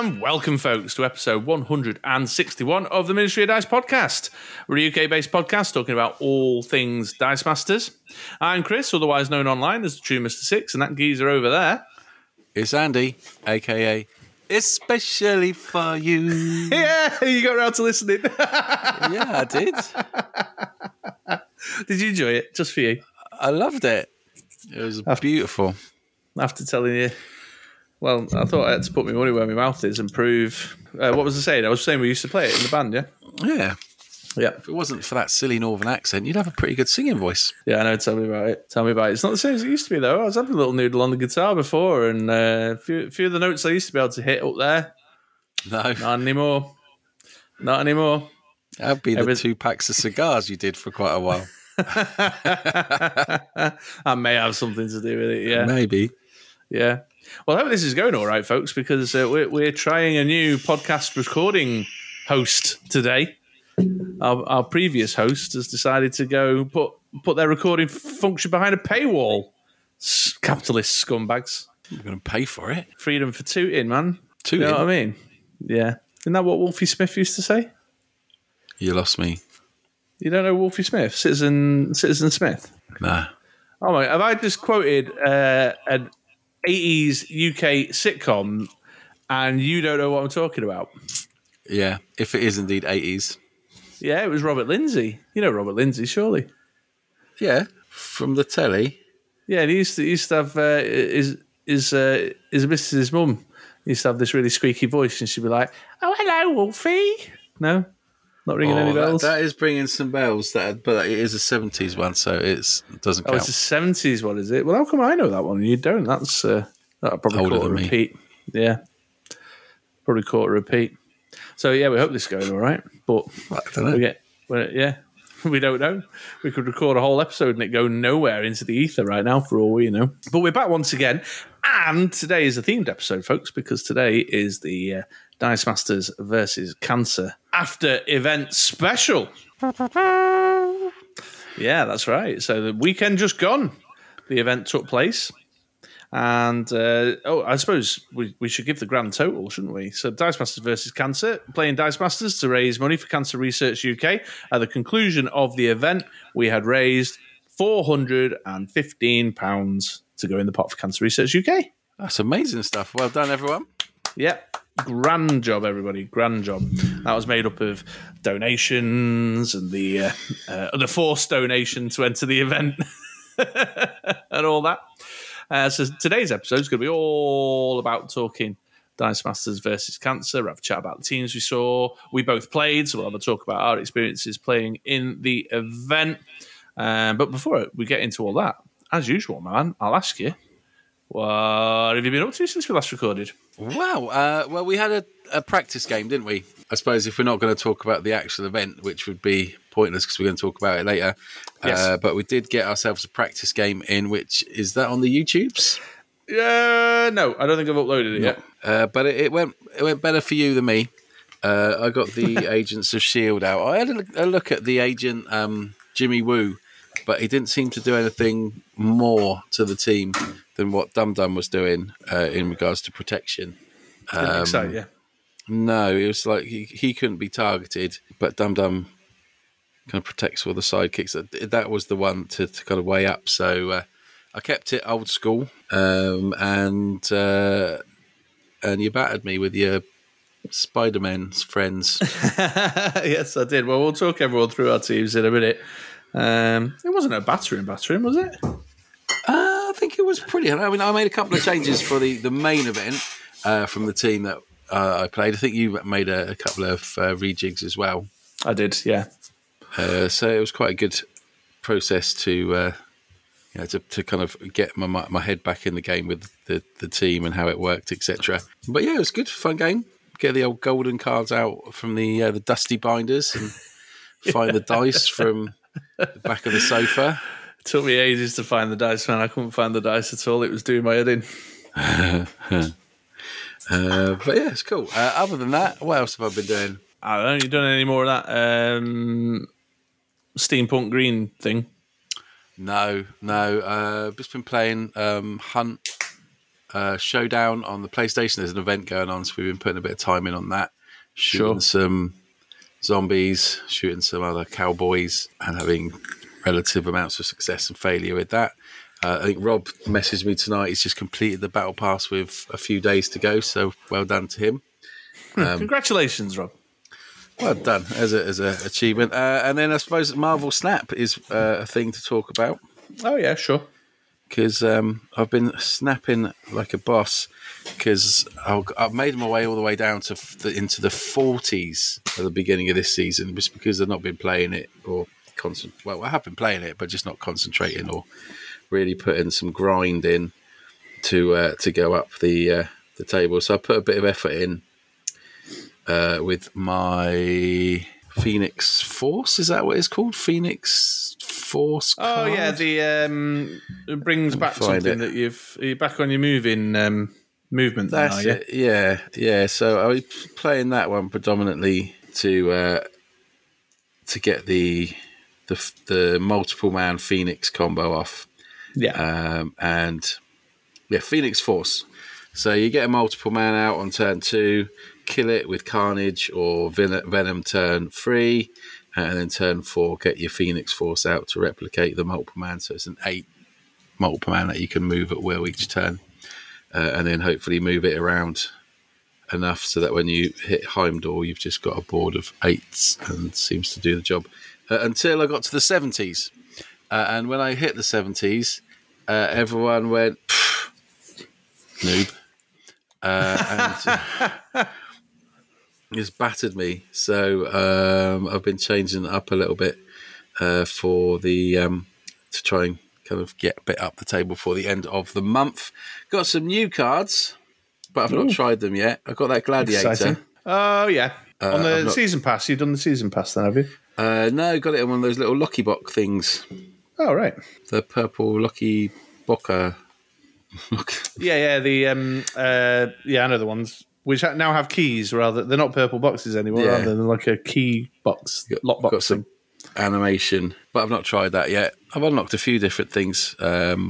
And welcome, folks, to episode 161 of the Ministry of Dice Podcast. We're a UK-based podcast talking about all things Dice Masters. I'm Chris, otherwise known online as the True Mr. Six, and that geezer over there is Andy, a.k.a. Especially for you. Yeah, you got around to listening. Yeah, I did. Did you enjoy it? Just for you? I loved it. It was beautiful. After telling you... Well, I thought I had to put my money where my mouth is and prove... what was I saying? I was saying we used to play it in the band, yeah? Yeah. Yeah. If it wasn't for that silly northern accent, you'd have a pretty good singing voice. Yeah, I know. Tell me about it. It's not the same as it used to be, though. I was having a little noodle on the guitar before, and a few of the notes I used to be able to hit up there. No. Not anymore. That'd be the 2 packs of cigars you did for quite a while. I may have something to do with it, yeah. Maybe. Yeah. Well, I hope this is going all right, folks, because we're trying a new podcast recording host today. Our previous host has decided to go put their recording function behind a paywall. Capitalist scumbags. You're going to pay for it. Freedom for tooting, man. Tooting? You know what I mean? Yeah. Isn't that what Wolfie Smith used to say? You lost me. You don't know Wolfie Smith? Citizen Smith? Nah. Oh, my. Have I just quoted an 80s UK sitcom and you don't know what I'm talking about? Yeah, if it is indeed 80s. Yeah, it was Robert Lindsay. You know Robert Lindsay, surely? Yeah, from the telly. Yeah, and he used to have his missus' mum. He used to have this really squeaky voice and she'd be like, "Oh, hello, Wolfie." No? Not ringing any bells? That is bringing some bells, but it is a 70s one, so it doesn't count. Oh, it's a 70s one, is it? Well, how come I know that one and you don't? That's that'll probably older caught a repeat. Me. Yeah. Probably caught a repeat. So, yeah, we hope this is going all right. But we don't know. We could record a whole episode and it go nowhere into the ether right now for all we know. But we're back once again. And today is a themed episode, folks, because today is the... Dice Masters versus Cancer After Event Special. Yeah, that's right. So the weekend just gone, the event took place. And, I suppose we should give the grand total, shouldn't we? So Dice Masters versus Cancer, playing Dice Masters to raise money for Cancer Research UK. At the conclusion of the event, we had raised £415 to go in the pot for Cancer Research UK. That's amazing stuff. Well done, everyone. Yep. Grand job, everybody. Grand job. That was made up of donations and the forced donation to enter the event and all that. So today's episode is going to be all about talking Dice Masters versus Cancer. We'll have a chat about the teams we saw. We both played, so we'll have a talk about our experiences playing in the event. But before we get into all that, as usual, man, I'll ask you, what have you been up to since we last recorded? Wow. Well, we had a practice game, didn't we? I suppose if we're not going to talk about the actual event, which would be pointless because we're going to talk about it later. Yes. But we did get ourselves a practice game in, which is that on the YouTubes? No, I don't think I've uploaded it yet. But it went better for you than me. I got the Agents of S.H.I.E.L.D. out. I had a look at the agent, Jimmy Woo, but he didn't seem to do anything more to the team than what Dum Dum was doing in regards to protection. Didn't think so, yeah. No, it was like he couldn't be targeted, but Dum Dum kind of protects all the sidekicks. That was the one to kind of weigh up. So I kept it old school, and you battered me with your Spider-Man's friends. Yes, I did. Well, we'll talk everyone through our teams in a minute. It wasn't a battering, was it? I think it was pretty. I mean, I made a couple of changes for the main event from the team that I played. I think you made a couple of rejigs as well. I did, yeah. So it was quite a good process to kind of get my head back in the game with the team and how it worked, etc. But yeah, it was good, fun game. Get the old golden cards out from the dusty binders and find the dice from the back of the sofa. It took me ages to find the dice, man. I couldn't find the dice at all. It was doing my head in. But yeah, it's cool. Other than that, what else have I been doing? I don't know. You done any more of that steampunk green thing? No. Just been playing Hunt Showdown on the PlayStation. There's an event going on, so we've been putting a bit of time in on that. Shooting some zombies, shooting some other cowboys, and having relative amounts of success and failure with that. I think Rob messaged me tonight. He's just completed the battle pass with a few days to go, so well done to him. Congratulations, Rob. Well done as a achievement. And then I suppose Marvel Snap is a thing to talk about. Oh, yeah, sure. Because I've been snapping like a boss because I've made my way all the way down to into the 40s at the beginning of this season, just because I've not been playing it or well, I have been playing it, but just not concentrating or really putting some grind in to go up the table. So I put a bit of effort in with my Phoenix Force. Is that what it's called? Phoenix Force card? Oh, yeah. It brings back something that you're back on your movement. That's now, it. Yeah. So I was playing that one predominantly to get the multiple man Phoenix combo off. Yeah. Phoenix Force. So you get a multiple man out on turn 2, kill it with Carnage or Venom turn 3, and then turn 4, get your Phoenix Force out to replicate the multiple man. So it's an 8 multiple man that you can move at will each turn, and then hopefully move it around enough so that when you hit Heimdall, you've just got a board of 8s and seems to do the job. Until I got to the 70s. And when I hit the 70s, everyone went, noob. And it's battered me. So I've been changing it up a little bit to try and kind of get a bit up the table for the end of the month. Got some new cards, but I've not tried them yet. I got that Gladiator. Exciting. Oh, yeah. On the season pass. You've done the season pass then, have you? No, got it in one of those little Lucky Box things. Oh, right. The purple Lucky Bocker. I know the ones which now have keys rather. They're not purple boxes anymore, rather than like a key box, lockbox. Got some animation, but I've not tried that yet. I've unlocked a few different things, but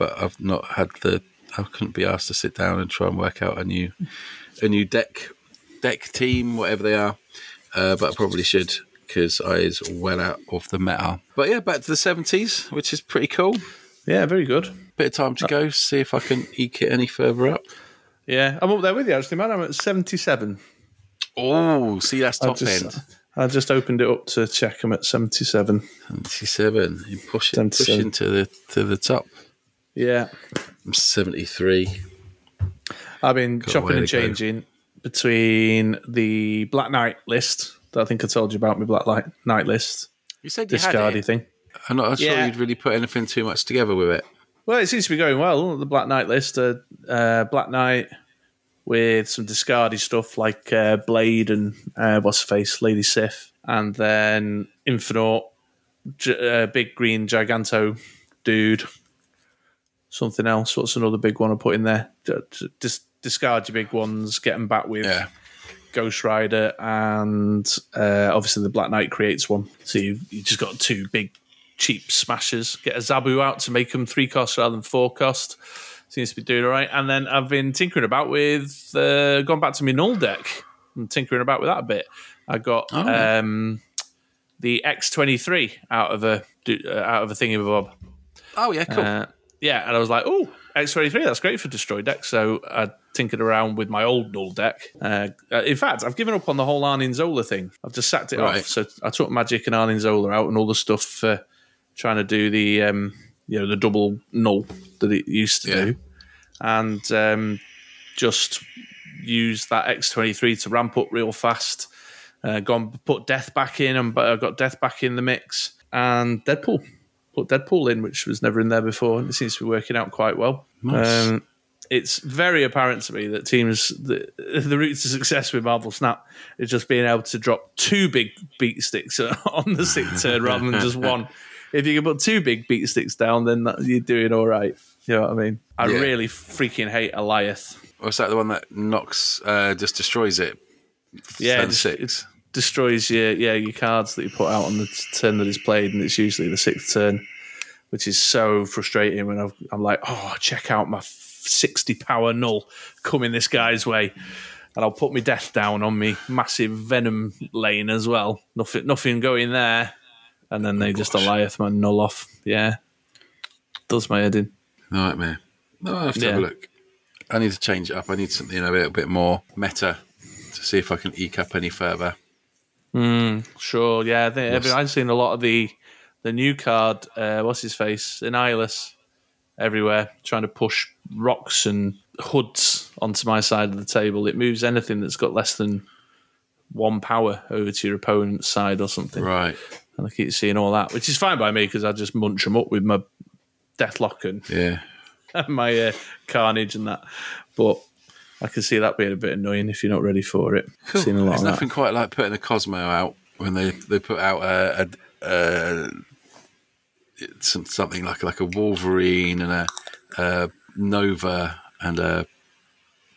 I've not had I couldn't be asked to sit down and try and work out a new deck team, whatever they are. But I probably should, because I is well out of the meta. But yeah, back to the 70s, which is pretty cool. Yeah, very good. Bit of time to go, see if I can eke it any further up. Yeah, I'm up there with you, actually, man. I'm at 77. Oh, see, that's top end. I just opened it up to check. I'm at 77. 77. You're pushing to the top. Yeah. I'm 73. I've been chopping and changing between the Black Knight list that I think I told you about, my Black Knight list. You said you had it. Thing. I'm not sure you'd really put anything too much together with it. Well, it seems to be going well. The Black Knight list, Black Knight with some discardy stuff like Blade and what's her face, Lady Sif, and then Infinite, big green Giganto dude. Something else. What's another big one I put in there? Discard your big ones, get them back with Ghost Rider, and obviously the Black Knight creates one. So you just got 2 big cheap smashers. Get a Zabu out to make them 3 cost rather than 4 cost. Seems to be doing all right. And then I've been tinkering about with, going back to my null deck and tinkering about with that a bit. I got the X23 out of a thingy-bob. Oh, yeah, cool. Yeah, and I was like, oh, X23, that's great for destroy decks. So I tinkered around with my old null deck. In fact, I've given up on the whole Arnim Zola thing. I've just sacked it off. So I took Magic and Arnim Zola out and all the stuff for trying to do the the double null that it used to do, and just used that X23 to ramp up real fast. Gone put Death back in, and I got Death back in the mix, and Deadpool. Put Deadpool in, which was never in there before, and it seems to be working out quite well. Nice. It's very apparent to me that teams, the route to success with Marvel Snap is just being able to drop 2 big beat sticks on the 6th turn rather than just 1. If you can put 2 big beat sticks down, then you're doing all right. You know what I mean? I really freaking hate Eliath. Or is that the one that knocks, just destroys it? Yeah, six. Destroys your cards that you put out on the turn that is played, and it's usually the 6th turn. which is so frustrating when I'm like, oh, check out my 60 power null coming this guy's way. And I'll put my death down on me massive venom lane as well. Nothing going there. And then they just Eliath my null off. Yeah. Does my head in. Nightmare. No, I have to have a look. I need to change it up. I need something a little bit more meta to see if I can eke up any further. Sure, yeah. I've seen a lot of the new card, what's his face, Annihilus, everywhere, trying to push rocks and hoods onto my side of the table. It moves anything that's got less than one power over to your opponent's side or something. Right. And I keep seeing all that, which is fine by me because I just munch them up with my Deathlock and my Carnage and that. But I can see that being a bit annoying if you're not ready for it. Cool. Seen a lot. There's nothing quite like putting a Cosmo out when they put out something like a Wolverine and a Nova and a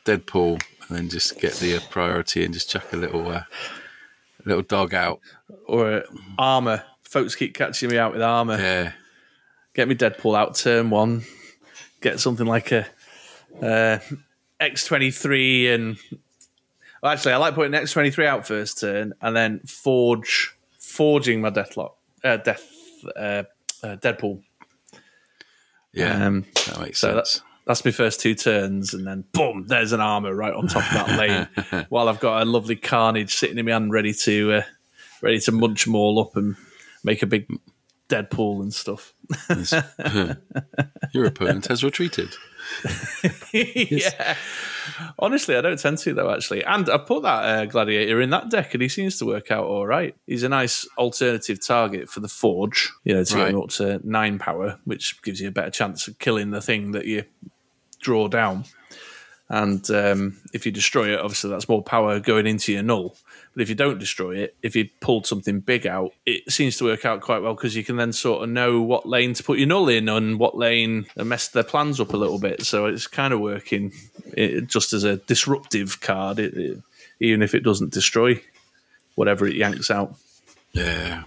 Deadpool, and then just get the priority and just chuck a little dog out or armor. Folks keep catching me out with armor. Yeah, get me Deadpool out turn one. Get something like a. X23 and I like putting X23 out first turn and then forging my Deadpool. Yeah, that makes sense. That's my first two turns, and then boom, there's an armor right on top of that lane. While I've got a lovely Carnage sitting in my hand, ready to munch them all up and make a big Deadpool and stuff. Your opponent has retreated. Yes. Yeah. Honestly, I don't tend to though, actually. And I put that Gladiator in that deck, and he seems to work out all right. He's a nice alternative target for the Forge, to get him up to 9 power, which gives you a better chance of killing the thing that you draw down. And if you destroy it, obviously that's more power going into your null. But if you don't destroy it, if you pulled something big out, it seems to work out quite well because you can then sort of know what lane to put your null in and what lane and mess their plans up a little bit. So it's kind of working just as a disruptive card, even if it doesn't destroy whatever it yanks out. Yeah.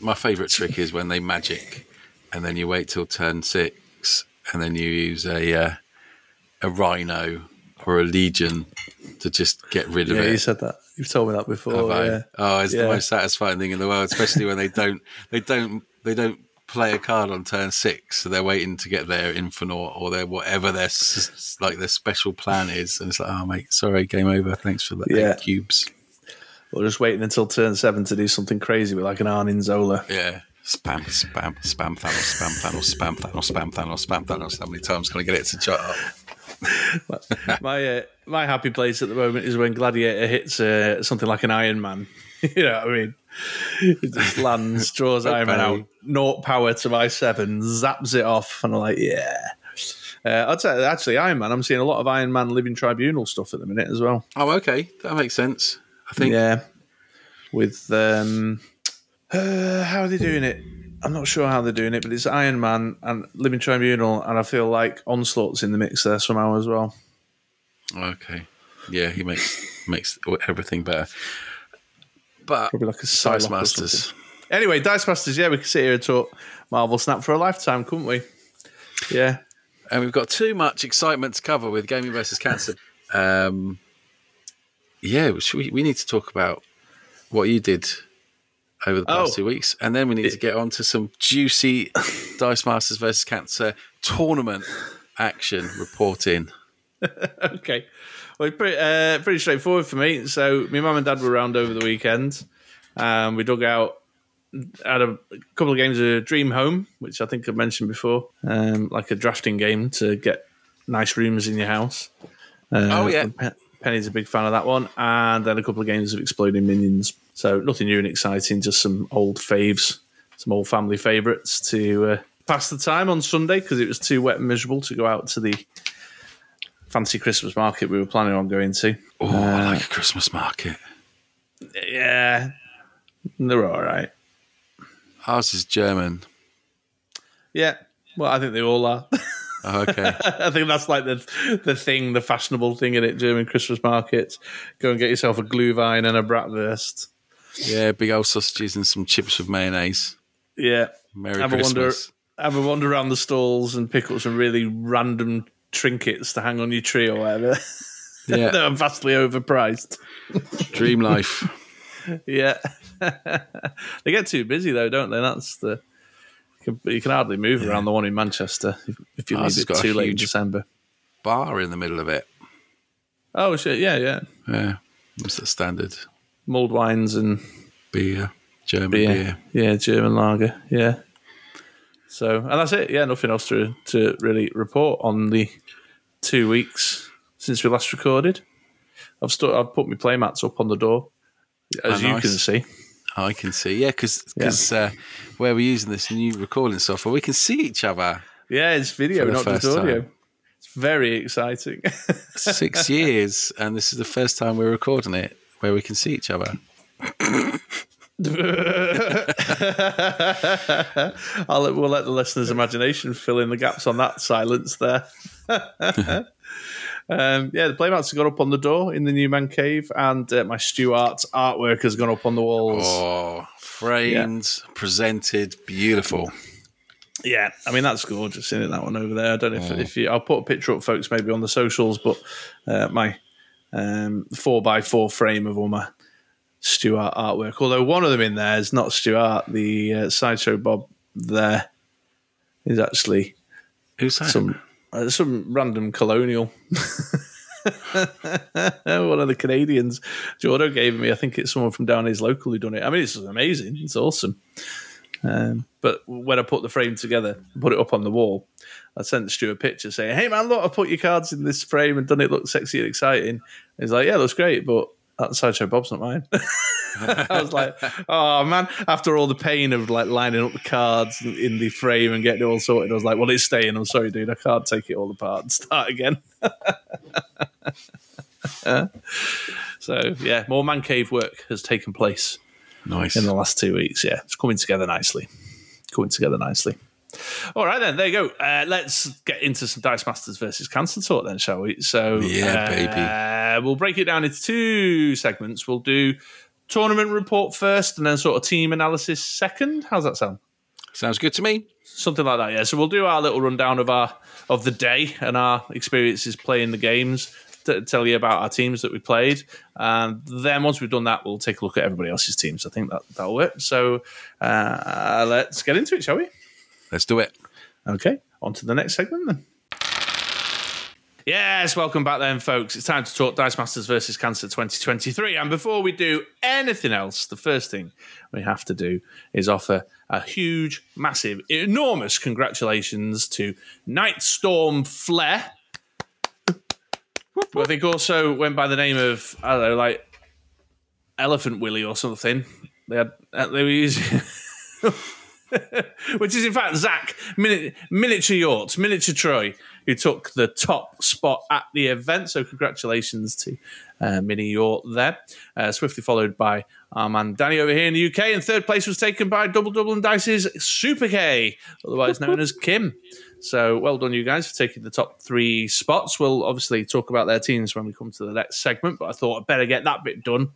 My favourite trick is when they magic and then you wait till turn 6 and then you use a Rhino or a Legion to just get rid of it. Yeah, you said that. You've told me that before. Yeah. Oh, it's the most satisfying thing in the world, especially when they don't play a card on turn 6, so they're waiting to get their Infernaut or their whatever their special plan is, and it's like, oh mate, sorry, game over. Thanks for that. Yeah. Cubes. Or just waiting until turn 7 to do something crazy with like an Arnim Zola. Yeah. Spam, spam, spam, Thanos, spam, Thanos, spam, Thanos, spam, Thanos, spam, Thanos. How many times can I get it to shut up? My happy place at the moment is when Gladiator hits something like an Iron Man. You know what I mean? It just lands, draws Iron Man out, 0 power to my 7, zaps it off, and I'm like, yeah. I'd say actually Iron Man. I'm seeing a lot of Iron Man Living Tribunal stuff at the minute as well. Oh, okay, that makes sense. I think with how are they doing it? I'm not sure how they're doing it, but it's Iron Man and Living Tribunal, and I feel like Onslaught's in the mix there somehow as well. Okay. Yeah, he makes everything better. But probably like a Dice Masters. Anyway, Dice Masters, yeah, we could sit here and talk Marvel Snap for a lifetime, couldn't we? Yeah. And we've got too much excitement to cover with Gaming versus Cancer. We need to talk about what you did over the past 2 weeks, and then we need to get on to some juicy Dice Masters versus Cancer tournament action reporting. Okay. Well, pretty straightforward for me. So my mum and dad were around over the weekend. We dug out, had a couple of games of Dream Home, which I think I've mentioned before, like a drafting game to get nice rooms in your house. Penny's a big fan of that one. And then a couple of games of Exploding Minions. So nothing new and exciting, just some old faves, some old family favourites to pass the time on Sunday because it was too wet and miserable to go out to the fancy Christmas market we were planning on going to. Oh, I like a Christmas market. Yeah, they're all right. Ours is German. Yeah, well, I think they all are. Oh, okay. I think that's like the fashionable thing in it, German Christmas markets. Go and get yourself a Glühwein and a bratwurst. Yeah, big old sausages and some chips with mayonnaise. Yeah. Merry Christmas. have a wander around the stalls and pick up some really random trinkets to hang on your tree or whatever. Yeah. That are vastly overpriced. Dream life. Yeah. They get too busy, though, don't they? That's the... You can hardly move around the one in Manchester if you leave it too late in December. Bar in the middle of it. Oh, shit, yeah. Yeah, that's the standard. Mulled wines and... Beer. German beer. Yeah, German lager, yeah. So, and that's it. Yeah, nothing else to really report on the 2 weeks since we last recorded. I've put my playmats up on the door, as you can see. I can see, yeah, because where we're using this new recording software, we can see each other. Yeah, it's video, not just audio. It's very exciting. 6 years, and this is the first time we're recording it where we can see each other. We'll let the listeners' imagination fill in the gaps on that silence there. Yeah, the playmats have gone up on the door in the new man cave, and my Stuart's artwork has gone up on the walls. Oh, framed, presented, beautiful. Yeah, I mean, that's gorgeous, isn't it, that one over there? I don't know if you... I'll put a picture up, folks, maybe on the socials, but my 4x4 frame of all my Stuart artwork, although one of them in there is not Stuart. The Sideshow Bob there is actually... Who's that? Some random colonial. One of the Canadians Jordo gave me. I think it's someone from down his local who done it. I mean, it's amazing. It's awesome. But when I put the frame together, put it up on the wall, I sent Stu a picture saying, "Hey man, look, I put your cards in this frame and done it look sexy and exciting." And he's like, "Yeah, looks great, but that Sideshow Bob's not mine." I was like, "Oh man!" After all the pain of like lining up the cards in the frame and getting it all sorted, I was like, "Well, it's staying. I'm sorry, dude. I can't take it all apart and start again." So yeah, more man cave work has taken place. Nice in the last 2 weeks. Yeah, it's coming together nicely. All right, then, there you go. Let's get into some Dice Masters versus Cancer talk then, shall we? So yeah, baby. We'll break it down into two segments. We'll do tournament report first and then sort of team analysis second. How's that sound? Sounds good to me. Something like that, yeah. So we'll do our little rundown of the day and our experiences playing the games, to tell you about our teams that we played. And then once we've done that, we'll take a look at everybody else's teams. I think that'll work. So let's get into it, shall we? Let's do it. Okay, on to the next segment then. Yes, welcome back then, folks. It's time to talk Dice Masters versus Cancer 2023. And before we do anything else, the first thing we have to do is offer a huge, massive, enormous congratulations to Nightstorm Flare, who I think also went by the name of, I don't know, like Elephant Willy or something. They were using... Which is in fact Zach Miniature Yachts, Miniature Troy, who took the top spot at the event. So congratulations to Mini Yacht there. Swiftly followed by our man Danny over here in the UK, and third place was taken by Double Double and Dice's Super K, otherwise known as Kim. So well done, you guys, for taking the top three spots. We'll obviously talk about their teams when we come to the next segment, but I thought I'd better get that bit done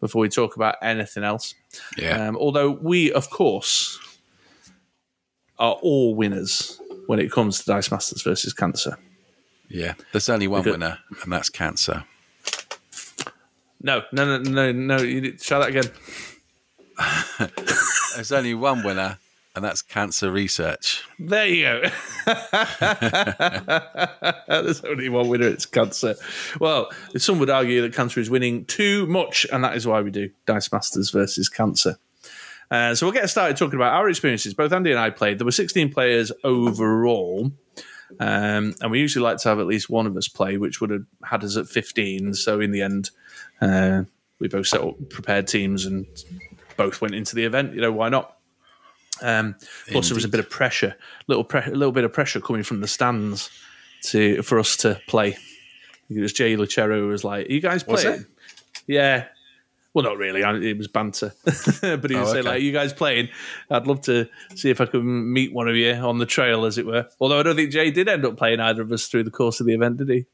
before we talk about anything else. Yeah. Although we, of course, are all winners when it comes to Dice Masters versus Cancer. Yeah, there's only one winner, and that's Cancer. No. Try that again. There's only one winner, and that's Cancer Research. There you go. There's only one winner, it's Cancer. Well, some would argue that Cancer is winning too much, and that is why we do Dice Masters versus Cancer. So we'll get started talking about our experiences. Both Andy and I played. There were 16 players overall, and we usually like to have at least one of us play, which would have had us at 15. So in the end, we both set up prepared teams and both went into the event. You know, why not? Plus, there was a bit of pressure, a little bit of pressure coming from the stands for us to play. It was Jay Lucero who was like, "Are you guys playing?" Yeah. Well, not really. It was banter. But he would say, "You guys playing? I'd love to see if I could meet one of you on the trail," as it were. Although I don't think Jay did end up playing either of us through the course of the event, did he?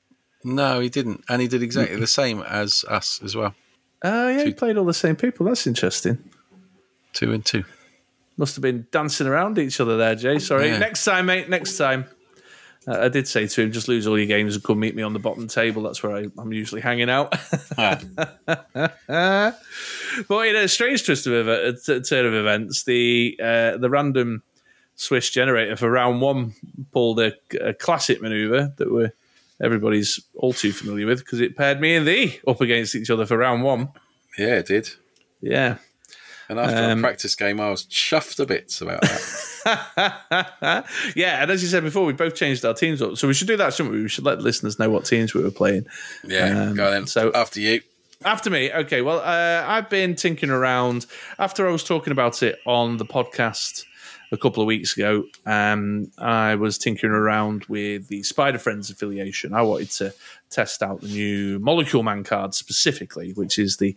No, he didn't. And he did exactly the same as us as well. Oh, yeah, he played all the same people. That's interesting. 2 and 2. Must have been dancing around each other there, Jay. Sorry. Yeah. Next time, mate. Next time. I did say to him, just lose all your games and come meet me on the bottom table. That's where I'm usually hanging out. Yeah. But in a strange twist of turn of events, the random Swiss generator for round one pulled a classic manoeuvre that everybody's all too familiar with, because it paired me and thee up against each other for round one. Yeah, it did. Yeah. And after a practice game, I was chuffed to bits about that. Yeah, and as you said before, we both changed our teams up. So we should do that, shouldn't we? We should let listeners know what teams we were playing. Yeah, go then. So after you. After me. Okay, well, I've been tinkering around. After I was talking about it on the podcast a couple of weeks ago, I was tinkering around with the Spider Friends affiliation. I wanted to test out the new Molecule Man card specifically, which is the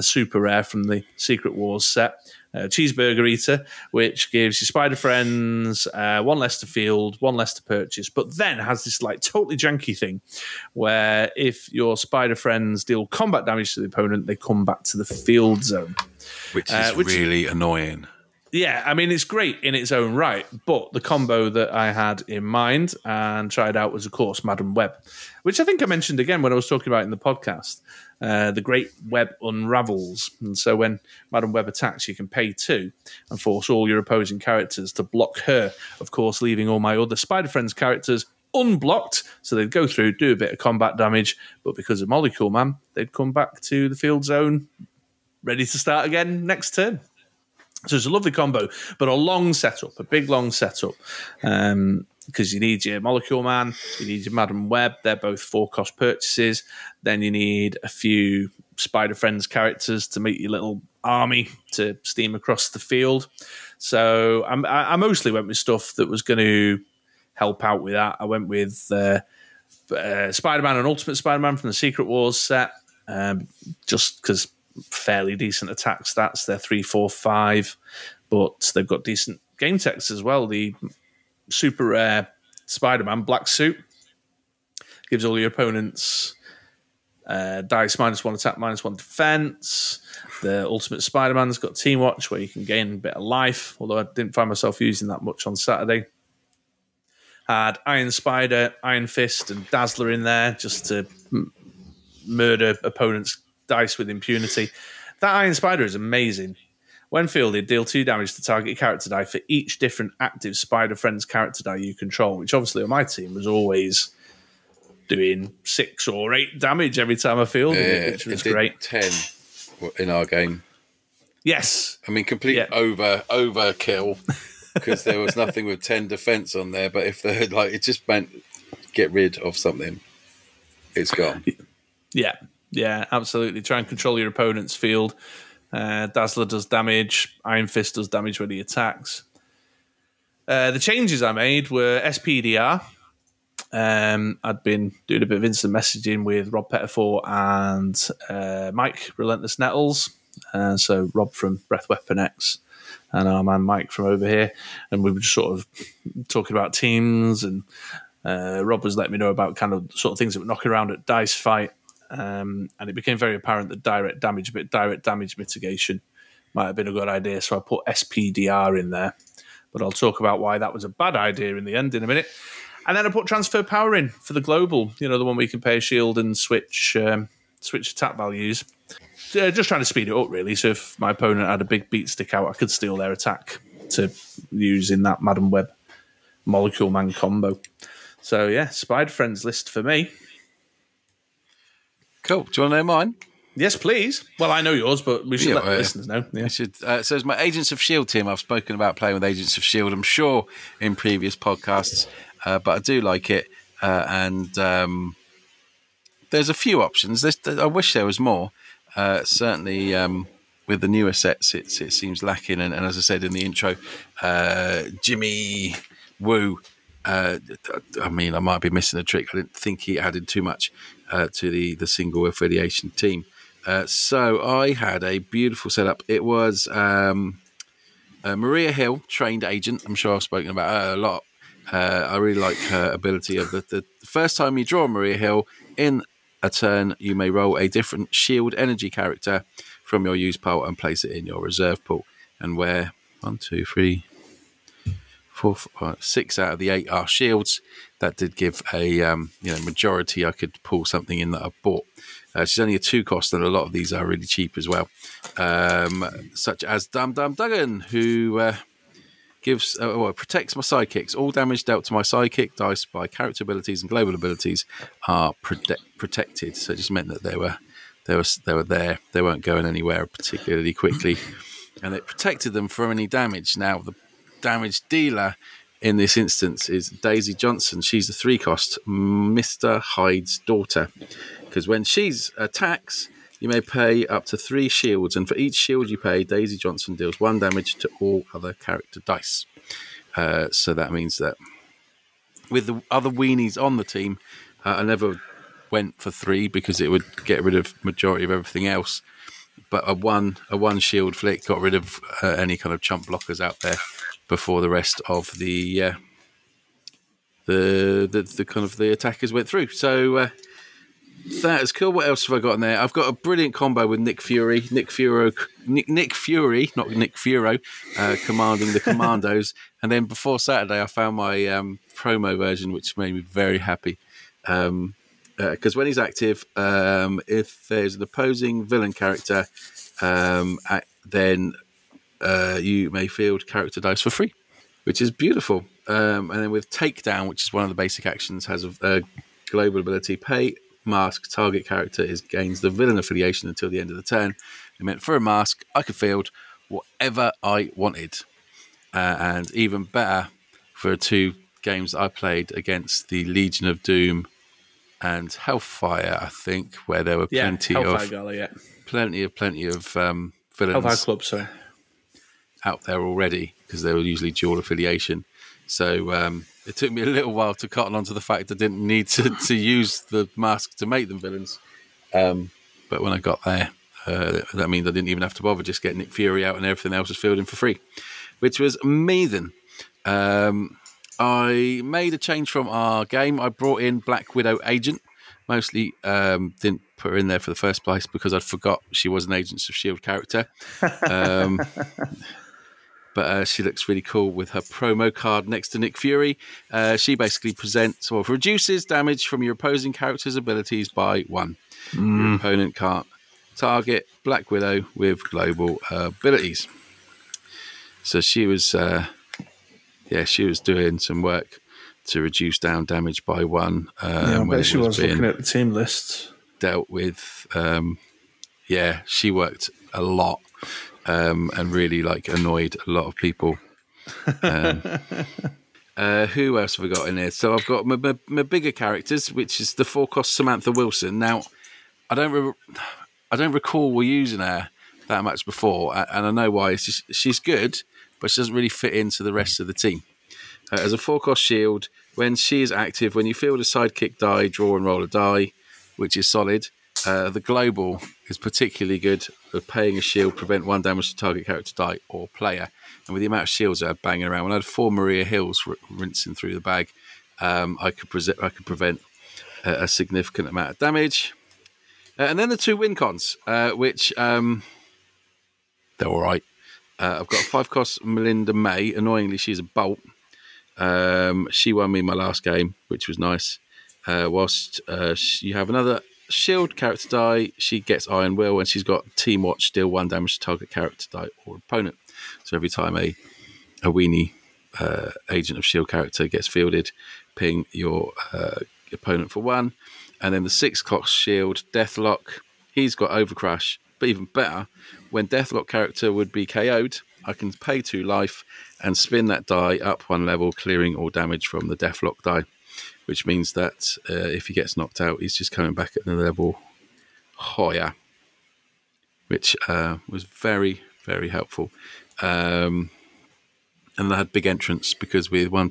super rare from the Secret Wars set, Cheeseburger Eater, which gives you Spider Friends, one less to field, one less to purchase, but then has this like totally janky thing where if your Spider Friends deal combat damage to the opponent, they come back to the field zone. Which is really annoying. Yeah, I mean, it's great in its own right, but the combo that I had in mind and tried out was, of course, Madam Web, which I think I mentioned again when I was talking about it in the podcast. The Great Web unravels, and so when Madam Web attacks, you can pay 2 and force all your opposing characters to block her, of course, leaving all my other Spider Friends characters unblocked, so they'd go through, do a bit of combat damage, but because of Molecule Man, they'd come back to the field zone, ready to start again next turn. So it's a lovely combo, but a long setup, a big long setup, because you need your Molecule Man, you need your Madam Web, they're both 4-cost purchases. Then you need a few Spider Friends characters to make your little army to steam across the field. So I mostly went with stuff that was going to help out with that. I went with Spider-Man and Ultimate Spider-Man from the Secret Wars set, just because fairly decent attack stats. They're 3, 4, 5, but they've got decent game techs as well. The super rare Spider-Man Black Suit gives all your opponents dice -1 attack, -1 defense. The Ultimate Spider-Man's got Team Watch, where you can gain a bit of life, although I didn't find myself using that much on Saturday. Had Iron Spider, Iron Fist, and Dazzler in there just to murder opponents' dice with impunity. That Iron Spider is amazing. When fielded, deal 2 damage to target character die for each different active Spider Friends character die you control, which obviously on my team was always doing 6 or 8 damage every time I fielded it, which was great. 10 in our game. Yes. I mean, complete overkill, because there was nothing with 10 defense on there, but if they had, like, it just meant get rid of something, it's gone. Yeah. Yeah, absolutely. Try and control your opponent's field. Dazzler does damage. Iron Fist does damage when he attacks. The changes I made were SPDR. I'd been doing a bit of instant messaging with Rob Pettifor and Mike, Relentless Nettles. So Rob from Breath Weapon X and our man Mike from over here. And we were just sort of talking about teams, and Rob was letting me know about kind of sort of things that were knocking around at Dice Fight. And it became very apparent that direct damage mitigation might have been a good idea, so I put SPDR in there. But I'll talk about why that was a bad idea in the end in a minute. And then I put Transfer Power in for the global, you know, the one where you can pay a shield and switch attack values. Just trying to speed it up, really, so if my opponent had a big beat stick out, I could steal their attack to use in that Madam Web Molecule Man combo. So, yeah, Spider Friends list for me. Cool. Do you want to know mine? Yes, please. Well, I know yours, but we should let the listeners know. Yeah. So it's my Agents of S.H.I.E.L.D. team. I've spoken about playing with Agents of S.H.I.E.L.D., I'm sure, in previous podcasts, but I do like it. And there's a few options. I wish there was more. Certainly with the newer sets, it seems lacking. And as I said in the intro, Jimmy Woo, I mean, I might be missing a trick. I didn't think he added too much to the single affiliation team. So I had a beautiful setup. It was Maria Hill, trained agent. I'm sure I've spoken about her a lot. I really like her ability of the first time you draw Maria Hill in a turn, you may roll a different shield energy character from your use pile and place it in your reserve pool. And where One, two, three, four, five, six out of the eight are shields. That did give a majority I could pull something in that I bought. She's only a 2-cost, and a lot of these are really cheap as well, such as Dum Dum Duggan, who gives protects my sidekicks. All damage dealt to my sidekick dice by character abilities and global abilities are protected. So it just meant that they were there. They weren't going anywhere particularly quickly, and it protected them from any damage. Now the damage dealer in this instance is Daisy Johnson. She's a 3-cost, Mr. Hyde's daughter. Because when she's attacks, you may pay up to 3 shields, and for each shield you pay, Daisy Johnson deals 1 damage to all other character dice. So that means that with the other weenies on the team, I never went for 3 because it would get rid of majority of everything else. But a one shield flick got rid of any kind of chump blockers out there before the rest of the kind of the attackers went through. So that is cool. What else have I got in there? I've got a brilliant combo with Nick Fury, commanding the Commandos. And then before Saturday, I found my promo version, which made me very happy. Because when he's active, if there's an opposing villain character, then you may field character dice for free, which is beautiful. And then with Takedown, which is one of the basic actions, has a global ability, pay mask target character gains the villain affiliation until the end of the turn. It meant for a mask, I could field whatever I wanted. And even better, for 2 games that I played against the Legion of Doom and Hellfire, I think, where there were plenty of villains. Hellfire Club, sorry. Out there already, because they were usually dual affiliation. So it took me a little while to cotton onto the fact I didn't need to use the mask to make them villains. But when I got there, that means I didn't even have to bother, just get Nick Fury out and everything else was filled in for free, which was amazing. I made a change from our game. I brought in Black Widow Agent. Mostly didn't put her in there for the first place because I forgot she was an Agents of S.H.I.E.L.D. character. But she looks really cool with her promo card next to Nick Fury. She basically presents or reduces damage from your opposing character's abilities by 1. Your opponent can't target Black Widow with global abilities. So she was... she was doing some work to reduce down damage by 1. I bet she was looking at the team lists. Dealt with, she worked a lot and really annoyed a lot of people. Who else have I got in here? So I've got my bigger characters, which is the 4-cost Samantha Wilson. Now, I don't recall we using her that much before, and I know why. It's just, she's good, but she doesn't really fit into the rest of the team. As a 4-cost shield, when she is active, when you field a sidekick die, draw and roll a die, which is solid. The global is particularly good for paying a shield, prevent 1 damage to target character die or player. And with the amount of shields that are banging around, when I had 4 Maria Hills rinsing through the bag, I could prevent a significant amount of damage. And then the 2 win cons, which they're all right. I've got 5-cost Melinda May. Annoyingly, she's a bolt. She won me my last game, which was nice. Whilst you have another shield character die, she gets Iron Will, and she's got Team Watch, deal 1 damage to target character die or opponent. So every time a weenie Agent of S.H.I.E.L.D. character gets fielded, ping your opponent for 1. And then the 6-cost shield, Deathlock. He's got Overcrush. But even better, when Deathlock character would be KO'd, I can pay 2 life and spin that die up 1 level, clearing all damage from the Deathlock die, which means that if he gets knocked out, he's just coming back at the level higher, which was very, very helpful. And I had big entrance because with 3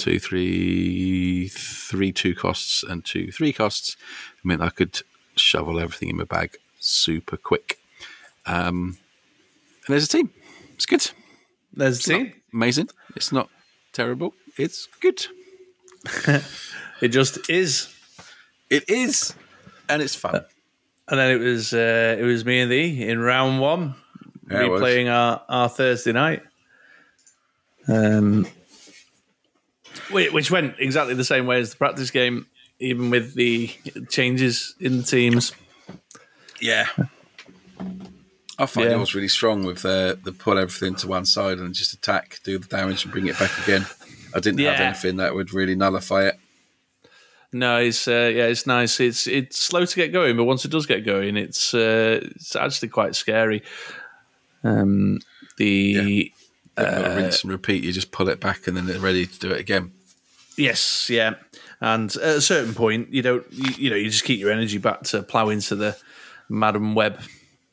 2-costs and 2 3-costs, I meant I could shovel everything in my bag super quick. And there's a team. It's good. There's a team. Amazing. It's not terrible. It's good. It just is. It is, and it's fun. And then it was me and thee in round 1, replaying our Thursday night. Which went exactly the same way as the practice game, even with the changes in the teams. Yeah. I find it was really strong with the pull everything to one side and just attack, do the damage and bring it back again. I didn't have anything that would really nullify it. No, it's nice. It's slow to get going, but once it does get going, it's actually quite scary. Rinse and repeat. You just pull it back, and then they're ready to do it again. Yes, yeah. And at a certain point, you just keep your energy back to plow into the Madam Web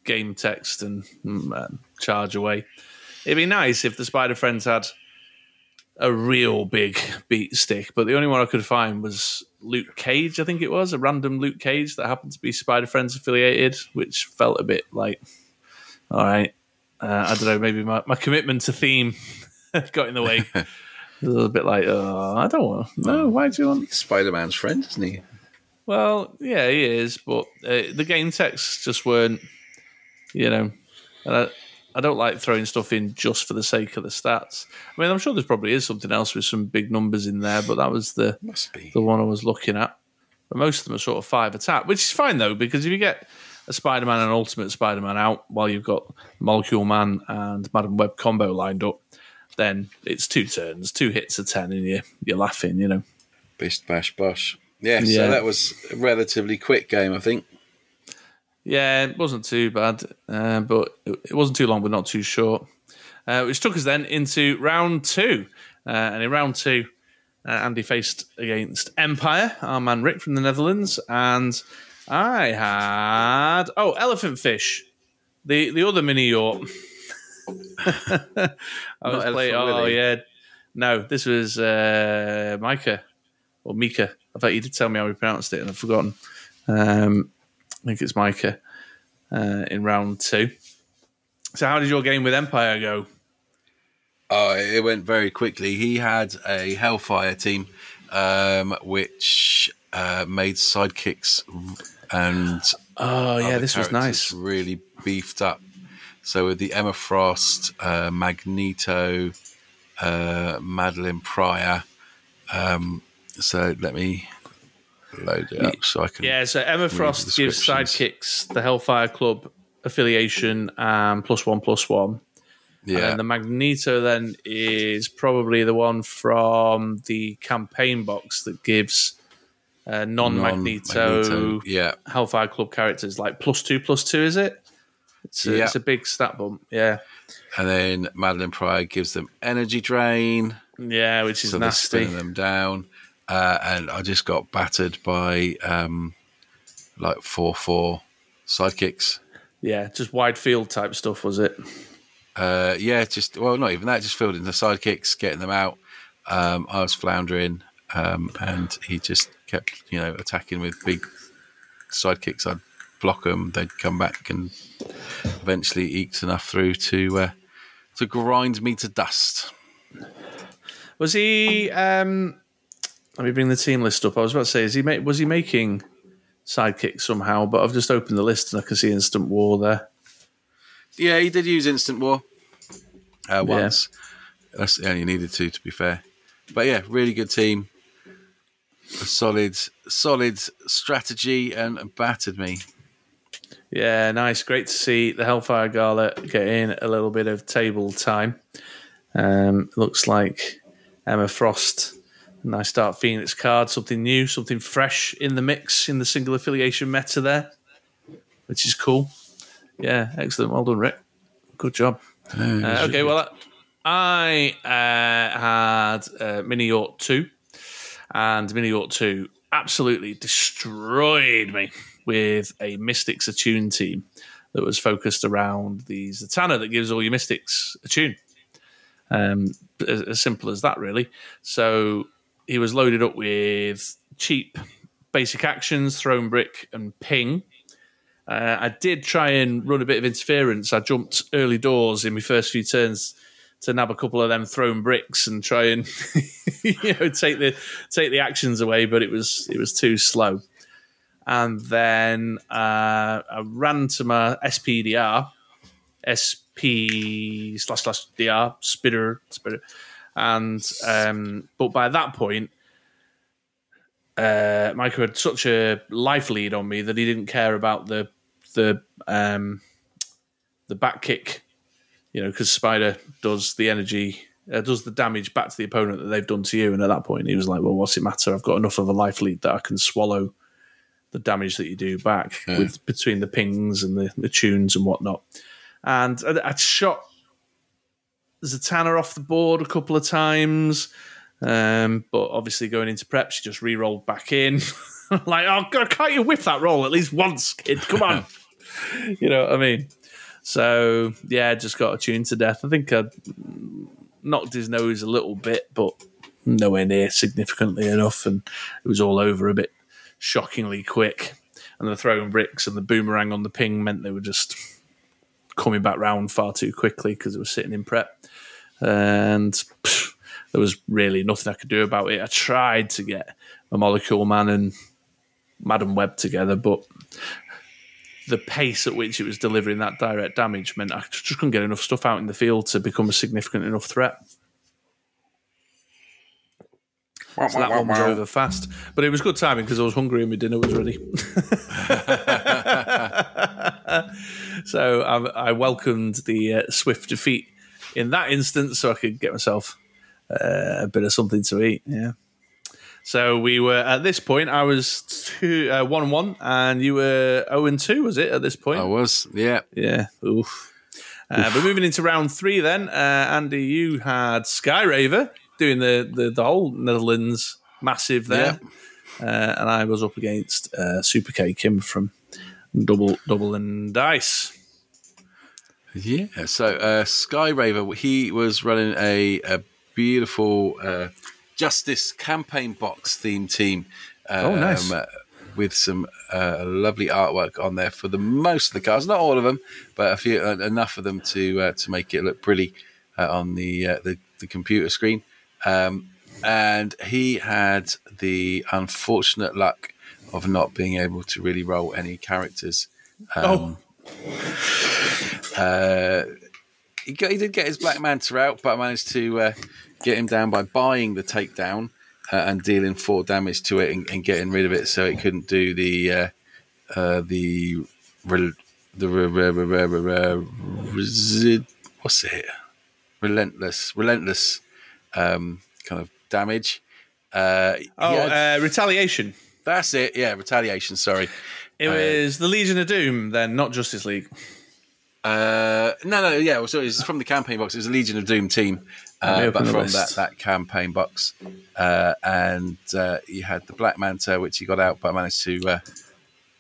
game text and charge away. It'd be nice if the Spider Friends had a real big beat stick, but the only one I could find was Luke Cage. I think it was a random Luke Cage that happened to be Spider Friends affiliated, which felt a bit like, all right. I don't know, maybe my commitment to theme got in the way. A little bit like, oh, I don't want to. No, why do you want... He's Spider-Man's friend, isn't he? Well, yeah, he is, but the game texts just weren't, and I don't like throwing stuff in just for the sake of the stats. I mean, I'm sure there probably is something else with some big numbers in there, but that was the one I was looking at. But most of them are sort of 5 attack, which is fine, though, because if you get... a Spider-Man and Ultimate Spider-Man out while you've got Molecule Man and Madam Web combo lined up, then it's 2 turns, 2 hits of 10, and you're laughing, Bish, bash, bosh. Yeah, so that was a relatively quick game, I think. Yeah, it wasn't too bad, but it wasn't too long, but not too short. Which took us then into round 2. And in round 2, Andy faced against Empire, our man Rick from the Netherlands, and... I had elephant fish, the other mini yacht. This was Micah or Mika. I thought you did tell me how we pronounced it, and I've forgotten. I think it's Micah in round 2. So, how did your game with Empire go? Oh, it went very quickly. He had a Hellfire team, which made sidekicks. And this was nice. Really beefed up. So with the Emma Frost, Magneto, Madeline Pryor. So let me load it up so I can. Yeah, so Emma Frost gives sidekicks the Hellfire Club affiliation and +1/+1. Yeah, and then the Magneto then is probably the one from the campaign box that gives non-Magneto Hellfire Club characters like +2/+2, is it? It's a big stat bump, yeah. And then Madeline Pryor gives them energy drain. Yeah, which is nasty. They're spinning them down. And I just got battered by 4/4 sidekicks. Yeah, just wide field type stuff, was it? Not even that, just fielding the sidekicks, getting them out. I was floundering. And he just kept, attacking with big sidekicks. I'd block them; they'd come back, and eventually eked enough through to grind me to dust. Was he? Let me bring the team list up. I was about to say, was he making sidekicks somehow? But I've just opened the list and I can see Instant War there. Yeah, he did use Instant War once. Yeah. That's the only needed to be fair. But yeah, really good team. A solid strategy and battered me. Yeah, nice. Great to see the Hellfire Gala get in a little bit of table time. Looks like Emma Frost, nice Dark Phoenix card, something new, something fresh in the mix in the single affiliation meta there, which is cool. Yeah, excellent. Well done, Rick. Good job. Okay, well, I had Mini Yacht 2. And Mini Yacht 2 absolutely destroyed me with a Mystics Attune team that was focused around the Zatanna that gives all your Mystics Attune. As simple as that, really. So he was loaded up with cheap basic actions, Throne Brick and Ping. I did try and run a bit of interference. I jumped early doors in my first few turns to nab a couple of them Thrown Bricks and try and take the actions away, but it was too slow. And then I ran to my SPDR, SP/DR, spitter, And but by that point, Micah had such a life lead on me that he didn't care about the back kick, you know, because Spider does the energy, does the damage back to the opponent that they've done to you. And at that point, he was like, "Well, what's it matter? I've got enough of a life lead that I can swallow the damage that you do back with between the pings and the tunes and whatnot." And I shot Zatanna off the board a couple of times, but obviously going into prep, she just re-rolled back in. Like, oh God, can't you whiff that roll at least once, kid? Come on. You know what I mean? So, yeah, just got attuned to death. I think I knocked his nose a little bit, but nowhere near significantly enough, and it was all over a bit shockingly quick. And the throwing bricks and the boomerang on the ping meant they were just coming back round far too quickly because it was sitting in prep. And there was really nothing I could do about it. I tried to get a Molecule Man and Madam Web together, but the pace at which it was delivering that direct damage meant I just couldn't get enough stuff out in the field to become a significant enough threat. Wow, so that one was over fast. But it was good timing because I was hungry and my dinner was ready. So I welcomed the swift defeat in that instance so I could get myself a bit of something to eat, yeah. So we were, at this point, I was 1-1 and you were 0-2, was it, at this point? I was, yeah. Yeah, oof. But moving into round three then, Andy, you had Skyraver doing the whole Netherlands massive there. Yeah. And I was up against Super K Kim from Double and Dice. Yeah, so Skyraver, he was running a beautiful... Justice campaign box theme team. Nice. With some lovely artwork on there for the most of the cards, not all of them, but a few, enough of them to make it look pretty on the computer screen. And he had the unfortunate luck of not being able to really roll any characters. He did get his Black Manta out, but I managed to get him down by buying the takedown and dealing 4 damage to it and getting rid of it, so it couldn't do the what's it? Relentless kind of damage. Retaliation. That's it. Yeah, retaliation. Sorry, it was the Legion of Doom then, not Justice League. So it's from the campaign box. It was a Legion of Doom team, but from that campaign box. And you had the Black Manta, which he got out, but I managed to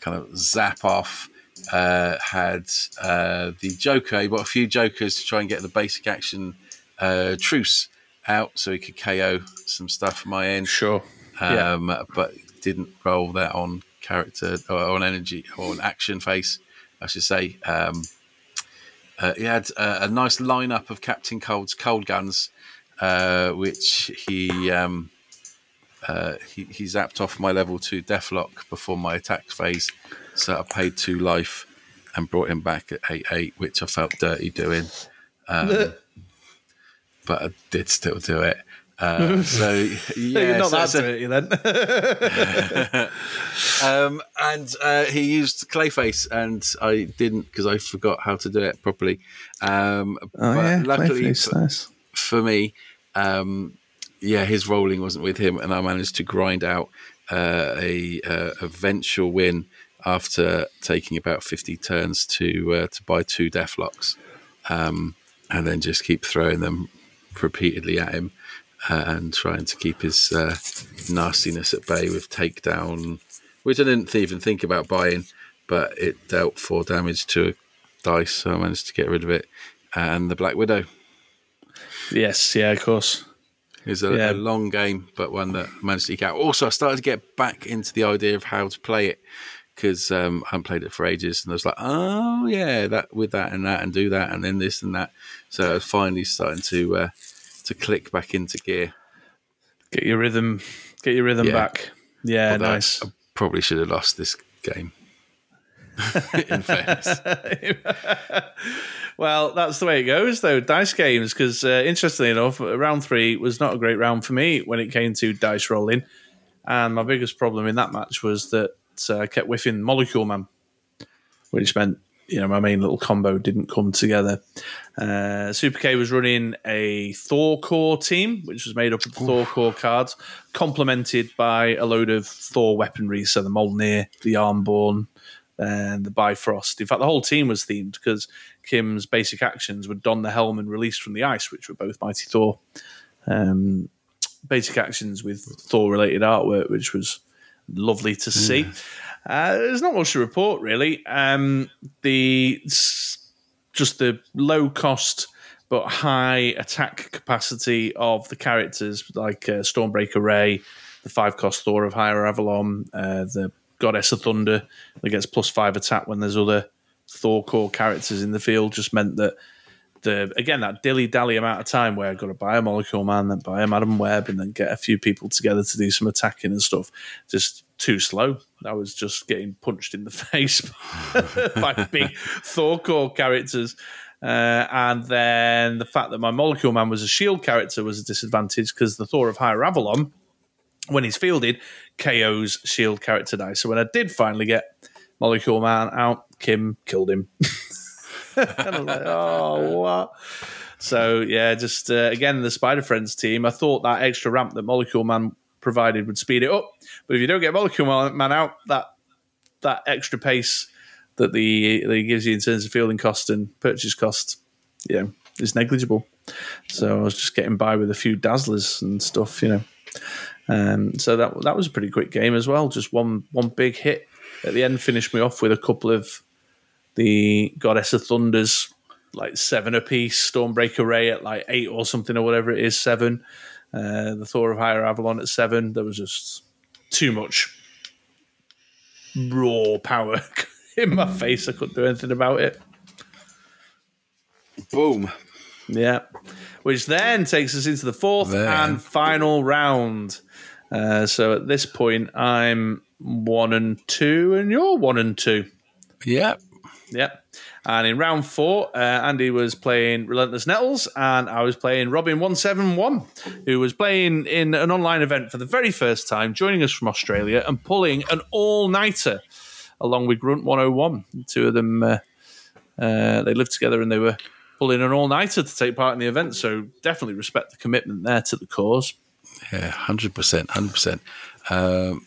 kind of zap off. Had the Joker. He bought a few Jokers to try and get the basic action Truce out so he could KO some stuff on my end. Sure. But didn't roll that on character or on energy or on action face, I should say. He had a nice lineup of Captain Cold's cold guns, which he zapped off my level 2 Deathlock before my attack phase. So I paid 2 life and brought him back at 8-8, which I felt dirty doing. But I did still do it. You're not that dirty then. And he used Clayface, and I didn't because I forgot how to do it properly. But luckily Clayface, nice. For me, his rolling wasn't with him, and I managed to grind out a eventual win after taking about 50 turns to buy 2 Deathlocks, and then just keep throwing them repeatedly at him. And trying to keep his nastiness at bay with takedown, which I didn't even think about buying, but it dealt 4 damage to a dice, so I managed to get rid of it. And the Black Widow. Yes, yeah, of course. It was a long game, but one that I managed to eke out. Also, I started to get back into the idea of how to play it, because I hadn't played it for ages, and I was like, that with that, and do that, and then this and that. So I was finally starting to click back into gear, get your rhythm back. Yeah, although nice. I probably should have lost this game. in fairness. Well, that's the way it goes, though, dice games, because interestingly enough, round three was not a great round for me when it came to dice rolling. And my biggest problem in that match was that I kept whiffing Molecule Man, which meant, you know, my main little combo didn't come together. Super K was running a Thor Core team, which was made up of Thor Core cards, complemented by a load of Thor weaponry, so the Mjolnir, the Armborn, and the Bifrost. In fact, the whole team was themed because Kim's basic actions were don the helm and release from the ice, which were both Mighty Thor. Basic actions with Thor-related artwork, which was lovely to see. There's not much to report, really. Just the low cost but high attack capacity of the characters, like Stormbreaker Ray, the 5-cost Thor of Higher Avalon, the Goddess of Thunder that gets +5 attack when there's other Thor Core characters in the field, just meant that that dilly-dally amount of time where I've got to buy a Molecule Man, then buy a Madam Web, and then get a few people together to do some attacking and stuff, just too slow. I was just getting punched in the face by big Thor Core characters. And then the fact that my Molecule Man was a S.H.I.E.L.D. character was a disadvantage because the Thor of Higher Avalon, when he's fielded, KOs S.H.I.E.L.D. character dice. So when I did finally get Molecule Man out, Kim killed him. And I was like, oh, what? So, yeah, just, again, the Spider Friends team, I thought that extra ramp that Molecule Man provided would speed it up. But if you don't get Molecule Man out, that extra pace that he gives you in terms of fielding cost and purchase cost, you know, is negligible. So I was just getting by with a few Dazzlers and stuff, you know. So that was a pretty quick game as well. Just one big hit at the end finished me off with a couple of the Goddess of Thunders, like 7 apiece, Stormbreaker Ray at like 8 or something or whatever it is, 7. The Thor of Higher Avalon at 7. There was just too much raw power in my face. I couldn't do anything about it. Boom. Yeah. Which then takes us into the fourth and final round. So at this point, I'm 1-2, and you're 1-2. Yep. Yep. And in round 4, Andy was playing Relentless Nettles, and I was playing Robin171, who was playing in an online event for the very first time, joining us from Australia and pulling an all-nighter along with Grunt101. The two of them, they lived together and they were pulling an all-nighter to take part in the event, so definitely respect the commitment there to the cause. Yeah, 100%, 100%.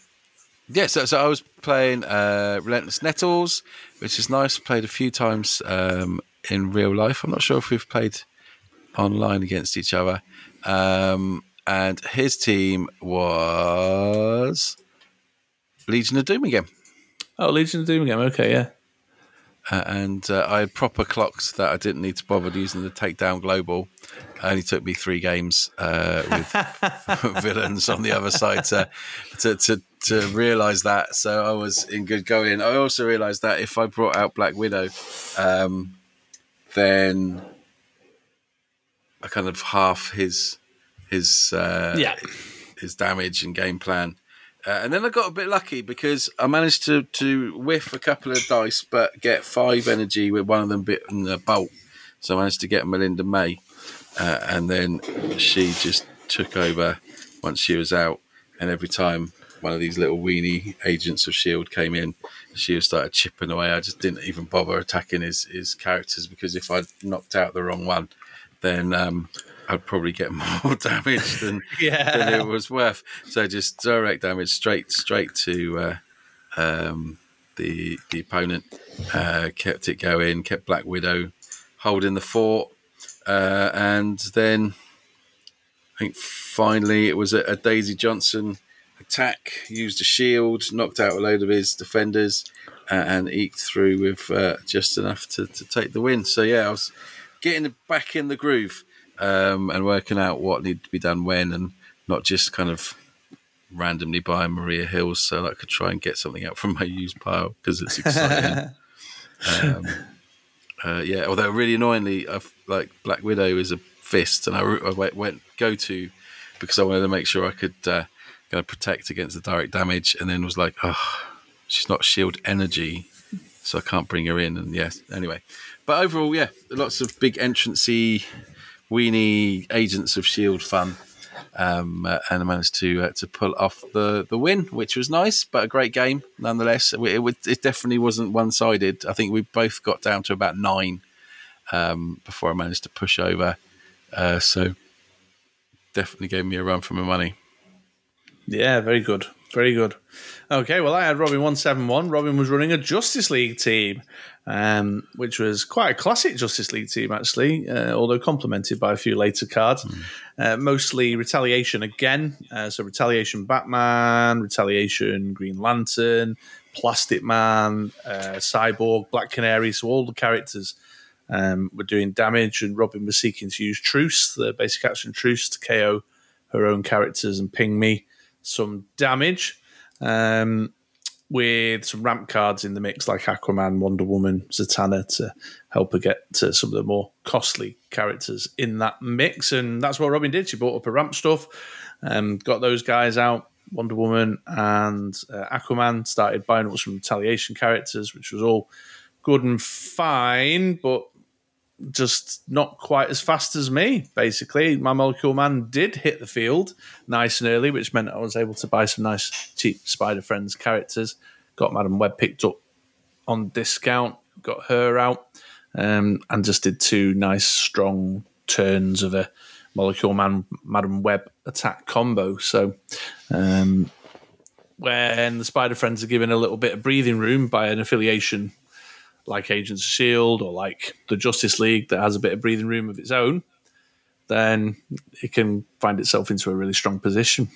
Yeah, so I was playing Relentless Nettles, which is nice. Played a few times in real life. I'm not sure if we've played online against each other. And his team was Legion of Doom again. Oh, Legion of Doom again. Okay, yeah. And I had proper clocks that I didn't need to bother using the takedown global. It only took me 3 games with villains on the other side to realise that. So I was in good going. I also realised that if I brought out Black Widow, then I kind of half his damage and game plan. And then I got a bit lucky because I managed to whiff a couple of dice, but get 5 energy with one of them bit in the bolt. So I managed to get Melinda May, and then she just took over once she was out. And every time one of these little weenie agents of S.H.I.E.L.D. came in, she started chipping away. I just didn't even bother attacking his characters because if I'd knocked out the wrong one, then I'd probably get more damage than it was worth. So just direct damage straight to the opponent. Kept it going, kept Black Widow holding the fort. And then I think finally it was a Daisy Johnson attack, used a shield, knocked out a load of his defenders, and eked through with just enough to take the win. So, yeah, I was getting back in the groove. And working out what needed to be done when, and not just kind of randomly buying Maria Hill so that I could try and get something out from my used pile because it's exciting. Yeah, although really annoyingly, Black Widow is a fist, and I went go to because I wanted to make sure I could kind of protect against the direct damage, and then was like, oh, she's not shield energy, so I can't bring her in. And yes, anyway. But overall, yeah, lots of big entrancy, weenie Agents of S.H.I.E.L.D. fun. And I managed to pull off the win, which was nice, but a great game nonetheless. It definitely wasn't one-sided. I think we both got down to about 9 before I managed to push over. So definitely gave me a run for my money. Yeah, very good. Very good. Okay, well, I had Robin 171. Robin was running a Justice League team, which was quite a classic Justice League team, actually, although complemented by a few later cards. Mostly Retaliation again. So Retaliation Batman, Retaliation Green Lantern, Plastic Man, Cyborg, Black Canary. So all the characters were doing damage, and Robin was seeking to use Truce, the basic action Truce, to KO her own characters and ping me some damage, with some ramp cards in the mix like Aquaman, Wonder Woman, Zatanna to help her get to some of the more costly characters in that mix. And that's what Robin did. She brought up her ramp stuff, got those guys out, Wonder Woman and Aquaman, started buying up some retaliation characters, which was all good and fine, but just not quite as fast as me, basically. My Molecule Man did hit the field nice and early, which meant I was able to buy some nice, cheap Spider Friends characters. Got Madam Web picked up on discount, got her out, and just did 2 nice, strong turns of a Molecule Man, Madam Web attack combo. So when the Spider Friends are given a little bit of breathing room by an affiliation like Agents of S.H.I.E.L.D. or like the Justice League that has a bit of breathing room of its own, then it can find itself into a really strong position.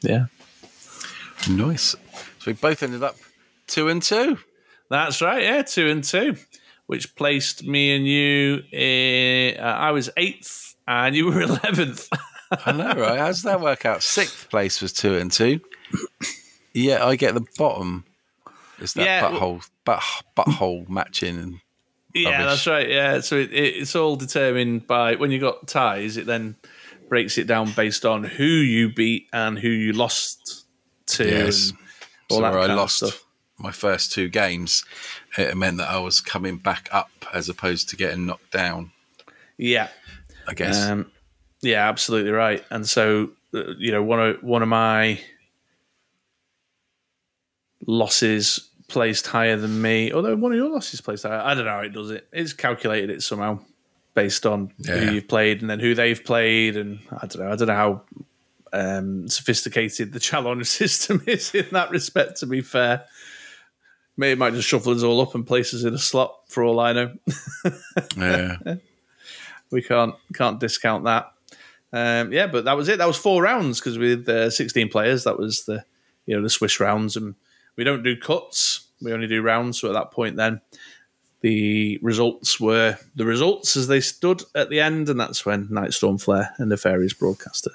Yeah. Nice. So we both ended up 2 and 2. That's right, yeah, 2 and 2, which placed me and you in... I was 8th and you were 11th. I know, right? How does that work out? 6th place was 2 and 2. Yeah, I get the bottom. It's that butthole matching and yeah, rubbish. That's right. Yeah, so it's all determined by when you got ties. It then breaks it down based on who you beat and who you lost to. Yes, so where I lost my first 2 games, it meant that I was coming back up as opposed to getting knocked down. Yeah, I guess. Yeah, absolutely right. And so one of my losses placed higher than me, although one of your losses placed higher. I don't know how it does it. It's calculated it somehow based on who you've played and then who they've played, and I don't know how sophisticated the challenge system is in that respect, to be fair. Maybe it might just shuffle us all up and place us in a slot for all I know. Yeah. We can't discount that. But that was it. That was 4 rounds because with 16 players, that was the the Swiss rounds, and we don't do cuts. We only do rounds. So at that point then, the results were the results as they stood at the end, and that's when Nightstorm Flare and Nefarious Broadcaster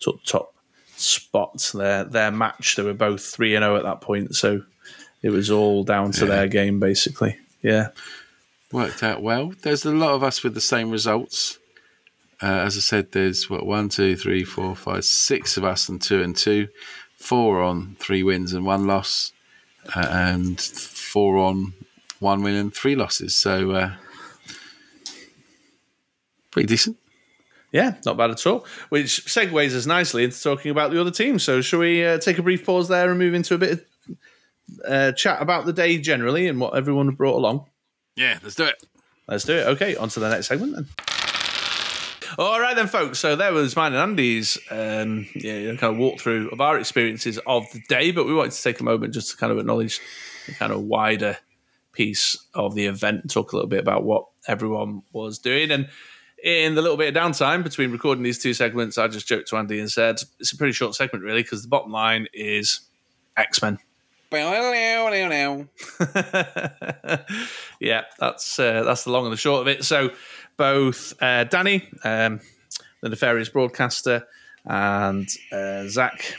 took top spots. Their match, they were both 3-0 at that point, so it was all down to their game, basically. Yeah. Worked out well. There's a lot of us with the same results. As I said, there's 6 of us and 2 and 2. 4 on 3 wins and 1 loss. And 4 on 1 win and 3 losses. So pretty decent. Yeah, not bad at all. Which segues us nicely into talking about the other team. So shall we take a brief pause there and move into a bit of chat about the day generally and what everyone brought along? Yeah, let's do it. Let's do it. Okay, on to the next segment then. All right then, folks. So there was mine and Andy's kind of walkthrough of our experiences of the day, but we wanted to take a moment just to kind of acknowledge the kind of wider piece of the event, talk a little bit about what everyone was doing. And in the little bit of downtime between recording these 2 segments, I just joked to Andy and said, it's a pretty short segment, really, because the bottom line is X-Men. Yeah, that's the long and the short of it. So both Danny, the Nefarious Broadcaster, and Zach,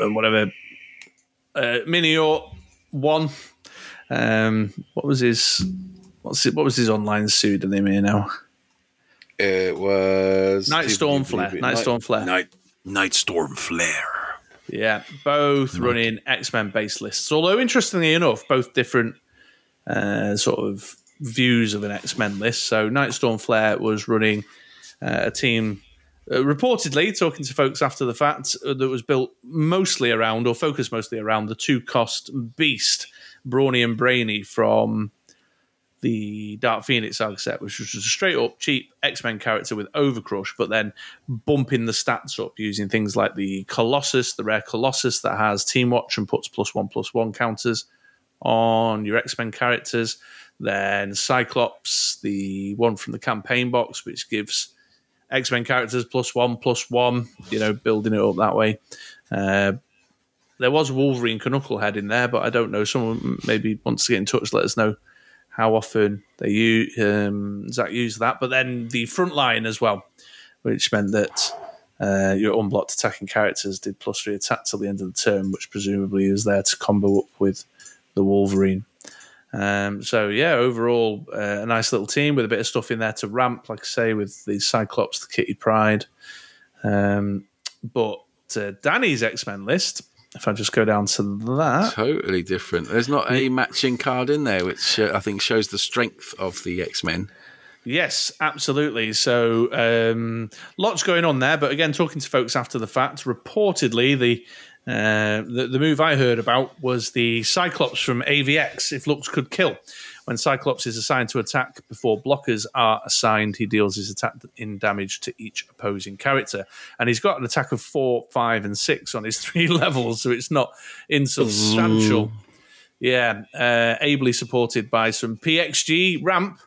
and whatever, Minior One. What was his online pseudonym here now? It was Nightstorm Flare. Yeah, both running X-Men base lists. Although interestingly enough, both different sort of views of an X-Men list. So Nightstorm Flare was running a team, reportedly, talking to folks after the fact, that was built mostly around, or focused mostly around, the two-cost beast, Brawny and Brainy, from the Dark Phoenix Saga set, which was just a straight-up cheap X-Men character with Overcrush, but then bumping the stats up using things like the Colossus, the rare Colossus that has Team Watch and puts +1/+1 counters on your X-Men characters. Then Cyclops, the one from the campaign box, which gives X-Men characters +1/+1, you know, building it up that way. There was Wolverine Knucklehead in there, but I don't know. Someone maybe wants to get in touch, let us know how often they Zach used that. But then the front line as well, which meant that your unblocked attacking characters did +3 attack till the end of the turn, which presumably is there to combo up with the Wolverine. So, yeah, overall, a nice little team with a bit of stuff in there to ramp, like I say, with the Cyclops, the Kitty Pryde. But Danny's X-Men list, if I just go down to that... Totally different. There's not a matching card in there, which I think shows the strength of the X-Men. Yes, absolutely. So, lots going on there. But again, talking to folks after the fact, reportedly the move I heard about was the Cyclops from AVX, If Looks Could Kill. When Cyclops is assigned to attack before blockers are assigned, he deals his attack in damage to each opposing character. And he's got an attack of 4, 5, and 6 on his 3 levels, so it's not insubstantial. Yeah, ably supported by some PXG ramp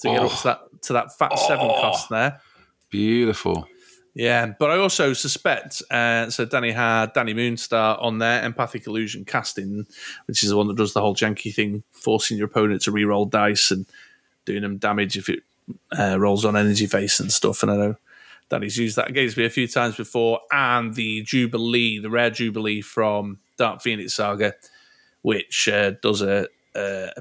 to get up to that fat 7 cost there. Beautiful. Yeah, but I also suspect, so Danny had Danny Moonstar on there, Empathic Illusion Casting, which is the one that does the whole janky thing, forcing your opponent to re-roll dice and doing them damage if it rolls on energy face and stuff. And I know Danny's used that against me a few times before. And the Jubilee, the rare Jubilee from Dark Phoenix Saga, which does a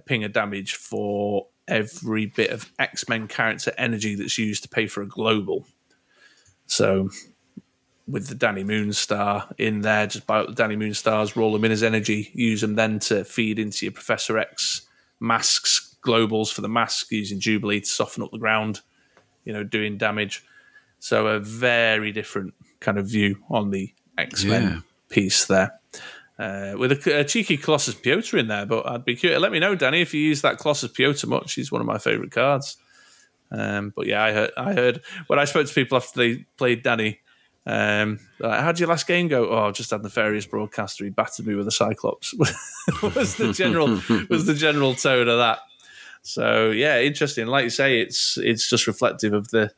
ping of damage for every bit of X-Men character energy that's used to pay for a global. So with the Danny Moonstar in there, just buy up the Danny Moonstars, roll them in as energy, use them then to feed into your Professor X masks, globals for the mask, using Jubilee to soften up the ground, you know, doing damage. So a very different kind of view on the X-Men piece there. With a cheeky Colossus Piotr in there, but I'd be curious. Let me know, Danny, if you use that Colossus Piotr much. He's one of my favourite cards. But yeah, I heard when I spoke to people after they played Danny, like, how'd your last game go? Oh, I just had Nefarious Broadcaster. He battered me with a Cyclops. was the general tone of that. So yeah, interesting. Like you say, it's just reflective of the,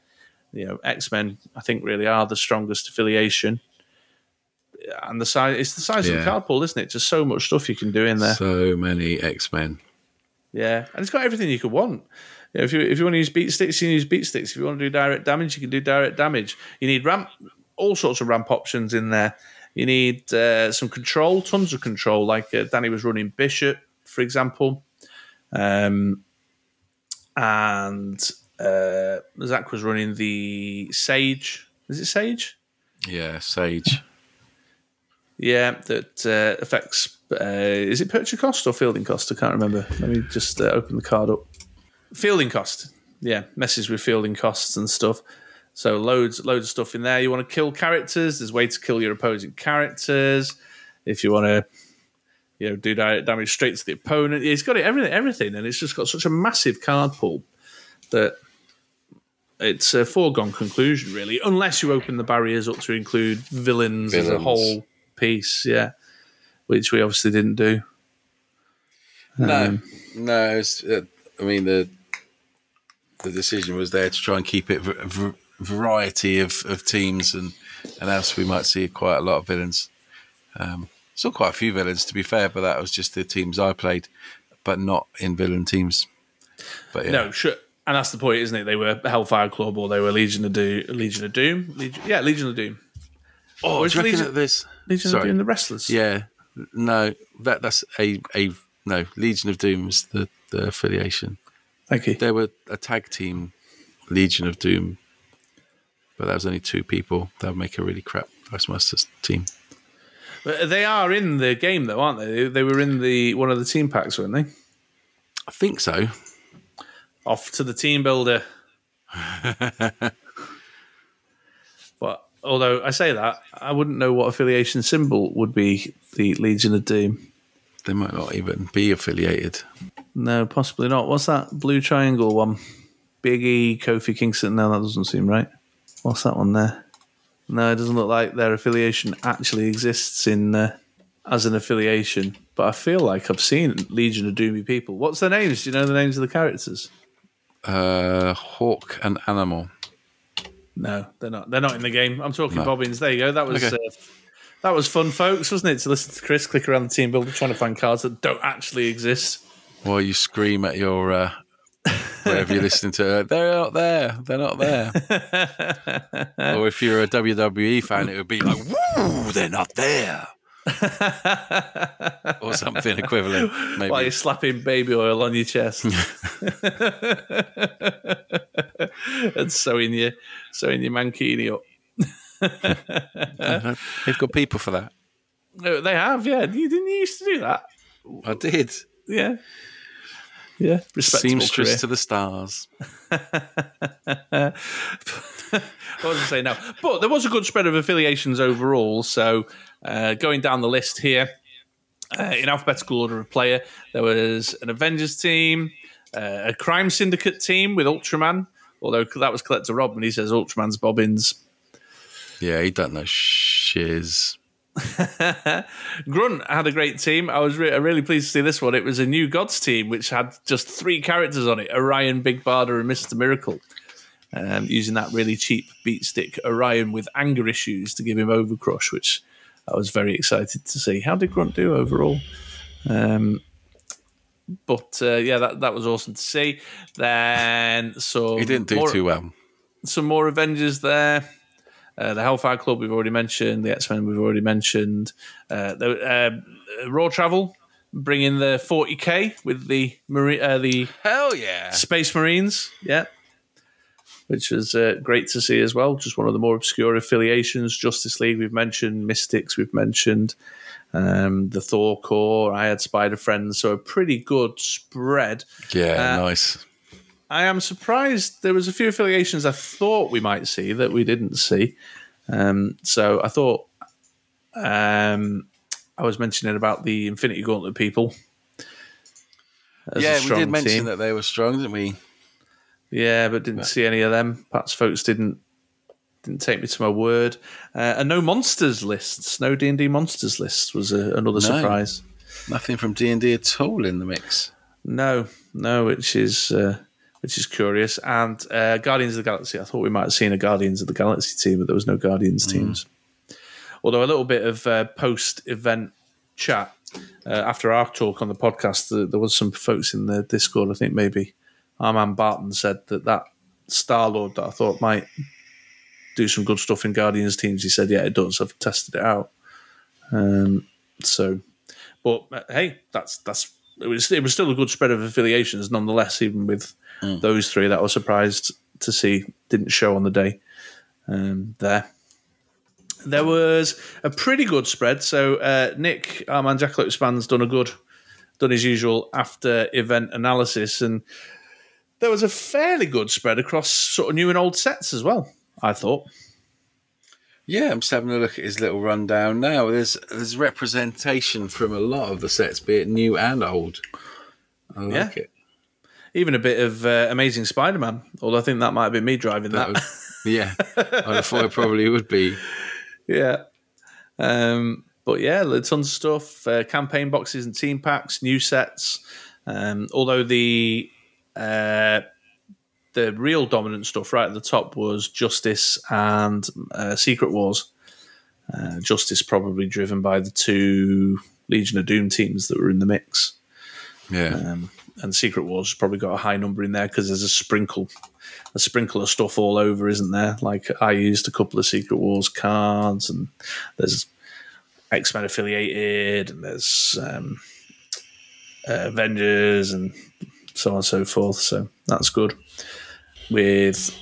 you know, X-Men. I think really are the strongest affiliation, and the size. It's the size of the card pool, isn't it? Just so much stuff you can do in there. So many X-Men. Yeah, and it's got everything you could want. You know, if you want to use beat sticks, you can use beat sticks. If you want to do direct damage, you can do direct damage. You need ramp, all sorts of ramp options in there. You need some control, tons of control, like Danny was running Bishop, for example. And Zach was running the Sage. Is it Sage? Yeah, Sage. Yeah, that affects... is it purchase cost or fielding cost? I can't remember. Let me just open the card up. Fielding cost, yeah, messes with fielding costs and stuff. So loads of stuff in there. You want to kill characters? There's a way to kill your opposing characters. If you want to, you know, do direct damage straight to the opponent, it's got it everything, and it's just got such a massive card pool that it's a foregone conclusion, really, unless you open the barriers up to include villains. As a whole piece, yeah, which we obviously didn't do. No. It's, I mean the decision was there to try and keep it variety of teams, and else we might see quite a lot of villains. Still quite a few villains, to be fair, but that was just the teams I played, but not in villain teams. But yeah. No, sure, and that's the point, isn't it? They were Hellfire Club, or they were Legion of Doom. Legion of Doom. Oh, do you reckon that this Legion of Doom, the wrestlers? Yeah, no, that's no, Legion of Doom is the affiliation. Okay. There were a tag team, Legion of Doom, but that was only 2 people. That would make a really crap Dice Masters team. But they are in the game, though, aren't they? They were in one of the team packs, weren't they? I think so. Off to the team builder. But although I say that, I wouldn't know what affiliation symbol would be the Legion of Doom. They might not even be affiliated. No, possibly not. What's that blue triangle one? Big E, Kofi Kingston. No, that doesn't seem right. What's that one there? No, it doesn't look like their affiliation actually exists in as an affiliation. But I feel like I've seen Legion of Doomy people. What's their names? Do you know the names of the characters? Hawk and Animal. No, they're not. They're not in the game. I'm talking Bobbins. There you go. That was okay. That was fun, folks, wasn't it? To listen to Chris click around the team builder trying to find cards that don't actually exist. While you scream at your wherever you're listening to, they're not there. They're not there. Or if you're a WWE fan, it would be like, woo, they're not there. Or something equivalent. Maybe. While you're slapping baby oil on your chest and sewing your mankini up. They've got people for that. No, they have. Yeah, you used to do that. I did. Yeah. Respectable seamstress career to the stars. What was I saying now? But there was a good spread of affiliations overall. So going down the list here, in alphabetical order of player, there was an Avengers team, a crime syndicate team with Ultraman. Although that was Collector Rob, and he says Ultraman's bobbins. Yeah, he don't know shiz. Grunt had a great team. I was really pleased to see this one. It was a New Gods team, which had just three characters on it: Orion, Big Barda, and Mr. Miracle. Using that really cheap beat stick Orion with anger issues to give him Overcrush, which I was very excited to see. How did Grunt do overall? That was awesome to see. Then he didn't do too well. Some more Avengers there. The Hellfire Club we've already mentioned. The X-Men we've already mentioned. Raw Travel bring in the 40K with the hell yeah Space Marines, yeah, which was great to see as well. Just one of the more obscure affiliations. Justice League we've mentioned. Mystics we've mentioned. The Thor Core. I had Spider Friends. So a pretty good spread. Yeah, nice. I am surprised there was a few affiliations I thought we might see that we didn't see. So I thought I was mentioning about the Infinity Gauntlet people. Yeah, we did mention that they were strong, didn't we? Yeah, but didn't see any of them. Perhaps folks didn't take me to my word. And no monsters lists, no D&D monsters lists was another surprise. Nothing from D&D at all in the mix. No, which is curious. And Guardians of the Galaxy. I thought we might have seen a Guardians of the Galaxy team, but there was no Guardians teams. Although a little bit of post-event chat. After our talk on the podcast, there was some folks in the Discord, I think maybe Arman Barton said that Star-Lord that I thought might do some good stuff in Guardians teams, he said, yeah, it does. I've tested it out. But hey, that's it was still a good spread of affiliations nonetheless, even with those three that I was surprised to see didn't show on the day. There was a pretty good spread. So Nick, Armand Jackalope Span's done his usual after event analysis, and there was a fairly good spread across sort of new and old sets as well, I thought. Yeah, I'm just having a look at his little rundown now. There's representation from a lot of the sets, be it new and old. I like it. Even a bit of Amazing Spider-Man, although I think that might have been me driving that. I thought it probably would be. Yeah. Tons of stuff, campaign boxes and team packs, new sets. Although the real dominant stuff right at the top was Justice and Secret Wars. Justice probably driven by the two Legion of Doom teams that were in the mix. Yeah. And Secret Wars has probably got a high number in there because there's a sprinkle of stuff all over, isn't there? Like I used a couple of Secret Wars cards, and there's X-Men affiliated, and there's Avengers, and so on and so forth. So that's good. With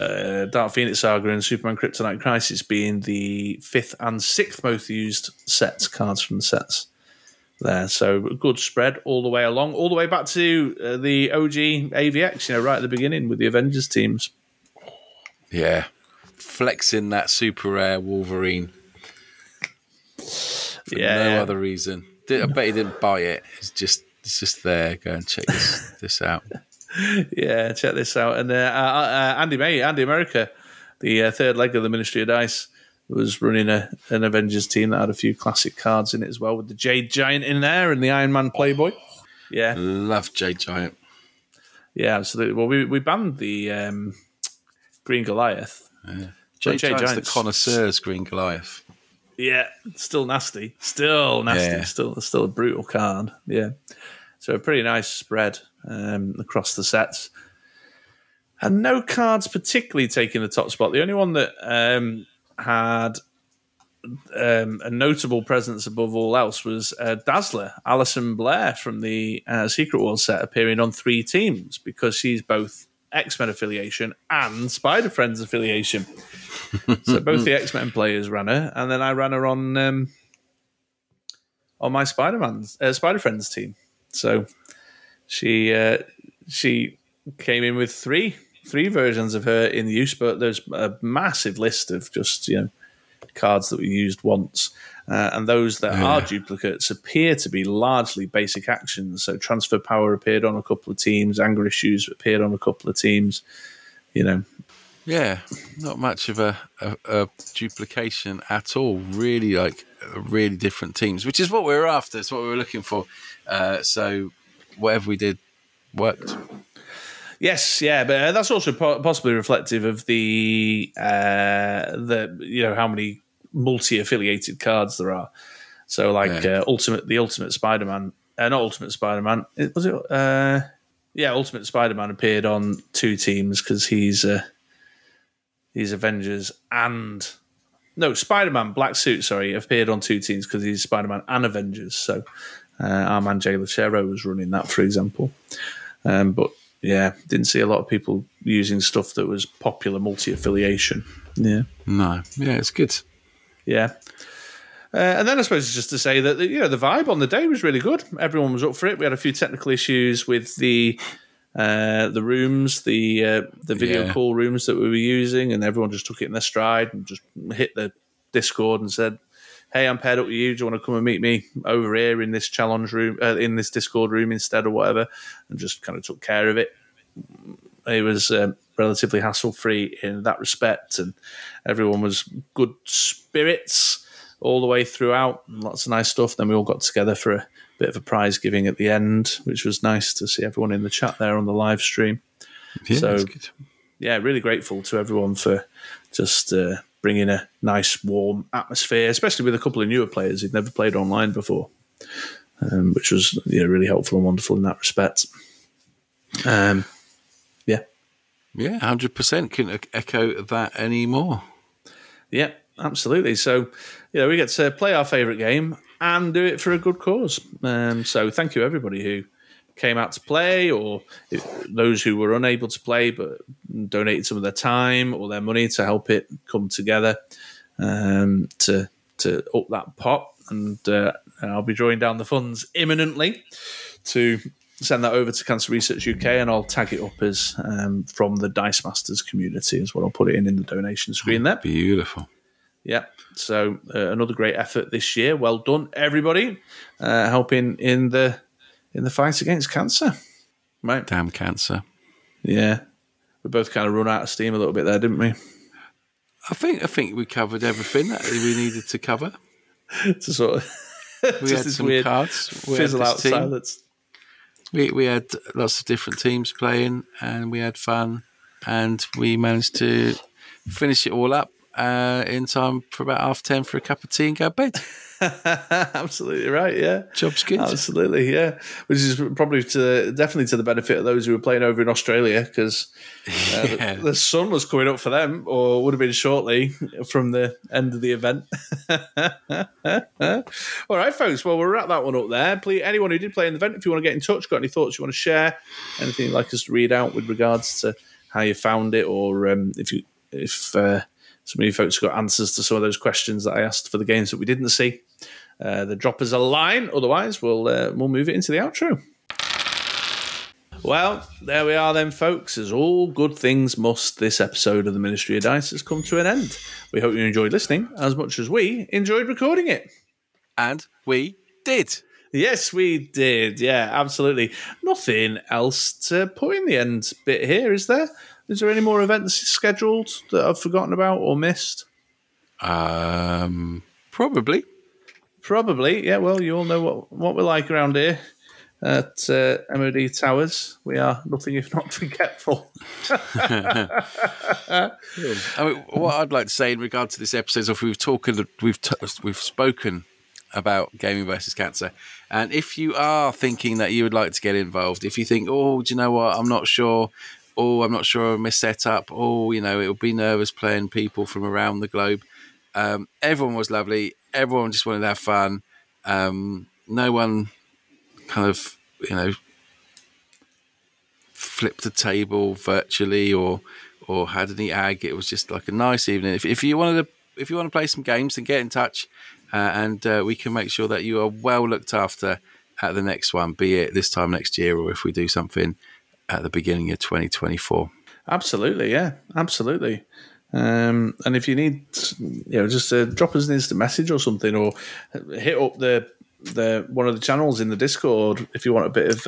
Dark Phoenix Saga and Superman Kryptonite Crisis being the 5th and 6th most used sets, cards from the sets. there. So a good spread all the way along, all the way back to the OG AVX, you know, right at the beginning with the Avengers teams. Yeah, flexing that super rare Wolverine. For no other reason. I bet he didn't buy it. It's just there. Go and check this out. Yeah, check this out. And Andy May, Andy America, the third leg of the Ministry of Dice, was running an Avengers team that had a few classic cards in it as well, with the Jade Giant in there and the Iron Man Playboy. Yeah, love Jade Giant. Yeah, absolutely. Well, we banned the Green Goliath. Yeah. Jade Giant's the connoisseur's Green Goliath. Yeah, still nasty, yeah. still a brutal card. Yeah, so a pretty nice spread across the sets, and no cards particularly taking the top spot. The only one that had a notable presence above all else was Dazzler, Alison Blair from the Secret Wars set, appearing on three teams because she's both X-Men affiliation and Spider-Friends affiliation. So both the X-Men players ran her, and then I ran her on my Spider-Friends team. So she came in with three versions of her in use, but there's a massive list of just, you know, cards that were used once. And those that are duplicates appear to be largely basic actions. So Transfer Power appeared on a couple of teams, Anger Issues appeared on a couple of teams, you know. Yeah, not much of a duplication at all. Really, really different teams, which is what we were after. It's what we were looking for. So whatever we did worked. Yes, yeah, but that's also possibly reflective of the you know, how many multi-affiliated cards there are. So like Ultimate Spider-Man, not Ultimate Spider-Man. Was it? Ultimate Spider-Man appeared on two teams because he's Avengers and Spider-Man Black Suit. Sorry, appeared on two teams because he's Spider-Man and Avengers. So our man Jay Lachero was running that, for example, but. Yeah, didn't see a lot of people using stuff that was popular multi-affiliation. Yeah. No. Yeah, it's good. Yeah. And then I suppose it's just to say that, you know, the vibe on the day was really good. Everyone was up for it. We had a few technical issues with the rooms, the video call rooms that we were using, and everyone just took it in their stride and just hit the Discord and said, hey, I'm paired up with you. Do you want to come and meet me over here in this challenge room, in this Discord room instead, or whatever? And just kind of took care of it. It was relatively hassle-free in that respect, and everyone was good spirits all the way throughout. And lots of nice stuff. Then we all got together for a bit of a prize giving at the end, which was nice to see everyone in the chat there on the live stream. Yeah, so, that's good. Yeah, really grateful to everyone for just. Bringing a nice, warm atmosphere, especially with a couple of newer players who'd never played online before, which was really helpful and wonderful in that respect. Yeah, 100%. Couldn't echo that anymore. Yeah, absolutely. So, we get to play our favourite game and do it for a good cause. So thank you, everybody who came out to play, or those who were unable to play but donated some of their time or their money to help it come together, to up that pot. And I'll be drawing down the funds imminently to send that over to Cancer Research UK, and I'll tag it up as from the Dice Masters community is what I'll put it in the donation screen there. Beautiful. Yeah, so another great effort this year. Well done, everybody, helping in the fight against cancer. Right. Damn cancer. Yeah. We both kind of run out of steam a little bit there, didn't we? I think we covered everything that we needed to cover. To sort of we had some weird cards. Fizzle out silence. We had lots of different teams playing, and we had fun, and we managed to finish it all up in time for about 10:30 for a cup of tea and go to bed. Absolutely right, yeah. Job's good. Absolutely, yeah. Which is probably definitely to the benefit of those who were playing over in Australia, because the sun was coming up for them, or would have been shortly from the end of the event. All right, folks. Well, we'll wrap that one up there. Please, anyone who did play in the event, if you want to get in touch, got any thoughts you want to share, anything you'd like us to read out with regards to how you found it, or if some of you folks got answers to some of those questions that I asked for the games that we didn't see. the droppers a line. Otherwise, we'll move it into the outro. Well, there we are then, folks. As all good things must, this episode of the Ministry of Dice has come to an end. We hope you enjoyed listening as much as we enjoyed recording it. And we did. Yes, we did. Yeah, absolutely. Nothing else to put in the end bit here, is there? Is there any more events scheduled that I've forgotten about or missed? Probably, yeah. Well, you all know what we're like around here. At MOD Towers, we are nothing if not forgetful. I mean, what I'd like to say in regard to this episode is if we've spoken about gaming versus cancer, and if you are thinking that you would like to get involved, if you think, oh, do you know what, I'm not sure on my setup, oh, you know, it'll be nervous playing people from around the globe. Everyone was lovely. Everyone just wanted to have fun. No one kind of, you know, flipped the table virtually or had any ag. It was just like a nice evening. If you want to play some games, then get in touch, and we can make sure that you are well looked after at the next one, be it this time next year or if we do something at the beginning of 2024. Absolutely, yeah, absolutely. And if you need, you know, just drop us an instant message or something, or hit up the one of the channels in the Discord if you want a bit of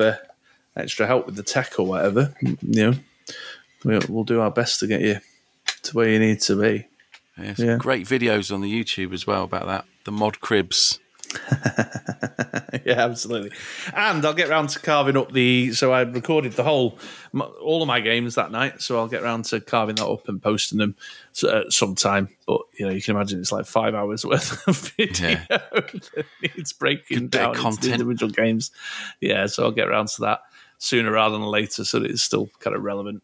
extra help with the tech or whatever. You know, we'll do our best to get you to where you need to be. Yeah, some great videos on the YouTube as well about that, the mod cribs. Yeah, absolutely. And I'll get round to carving up so I recorded all of my games that night, so I'll get round to carving that up and posting them sometime. But you know, you can imagine it's like 5 hours worth of video that needs breaking down into individual games. Yeah, so I'll get round to that sooner rather than later, so that it's still kind of relevant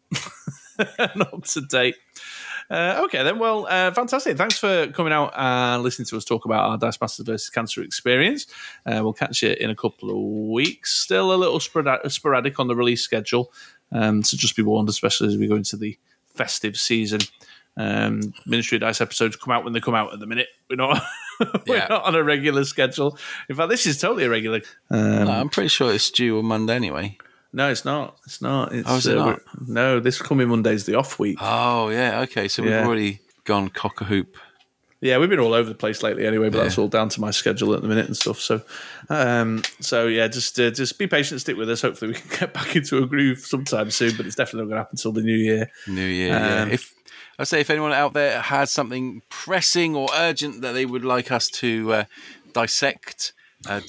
and up to date. Okay then, well, fantastic. Thanks for coming out and listening to us talk about our Dice Masters versus Cancer experience. We'll catch you in a couple of weeks. Still a little sporadic on the release schedule, so just be warned, especially as we go into the festive season. Ministry of Dice episodes come out when they come out at the minute. We're not not on a regular schedule. In fact, this is totally irregular. No, I'm pretty sure it's due on Monday anyway. No, it's not. Is it not? No, this coming Monday's the off week. Oh, yeah. Okay, so we've already gone cock-a-hoop. Yeah, we've been all over the place lately anyway, but that's all down to my schedule at the minute and stuff. So, just be patient, stick with us. Hopefully we can get back into a groove sometime soon, but it's definitely not going to happen until the new year. Yeah. If anyone out there has something pressing or urgent that they would like us to dissect,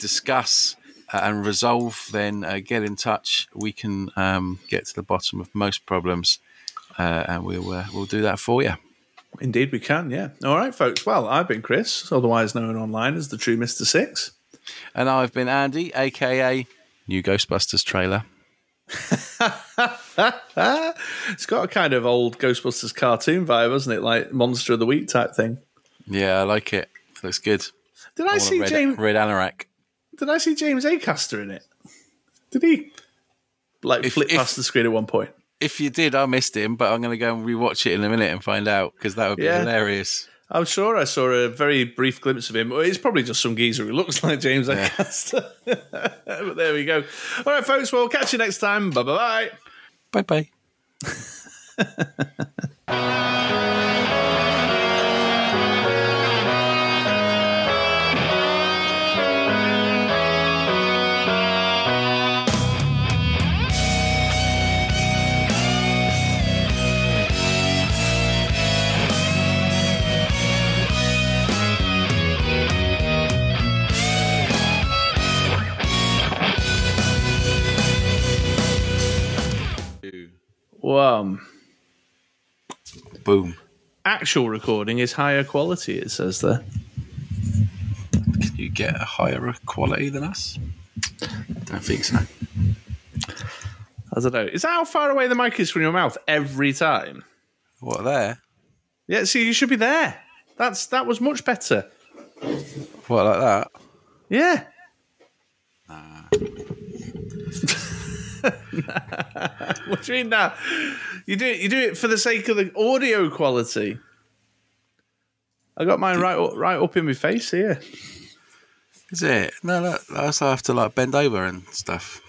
discuss, and resolve, then get in touch. We can get to the bottom of most problems, and we'll do that for you. Indeed we can, yeah. All right, folks. Well, I've been Chris, otherwise known online as the True Mr. Six. And I've been Andy, a.k.a. New Ghostbusters trailer. It's got a kind of old Ghostbusters cartoon vibe, hasn't it? Like Monster of the Week type thing. Yeah, I like it. Looks good. Did I see Red Anorak? Did I see James Acaster in it? Did he flip past the screen at one point? If you did, I missed him, but I'm going to go and rewatch it in a minute and find out, because that would be hilarious. I'm sure I saw a very brief glimpse of him. It's probably just some geezer who looks like James Acaster. But there we go. All right, folks, we'll catch you next time. Bye-bye. Bye-bye. Boom. Actual recording is higher quality, it says there. Can you get a higher quality than us? Don't think so. I don't know. Is that how far away the mic is from your mouth every time? What, there? Yeah, see, you should be there. That was much better. What, like that? Yeah. What do you mean now? You do it for the sake of the audio quality. I got mine right up in my face here. Is it? No, look, I also have to like bend over and stuff.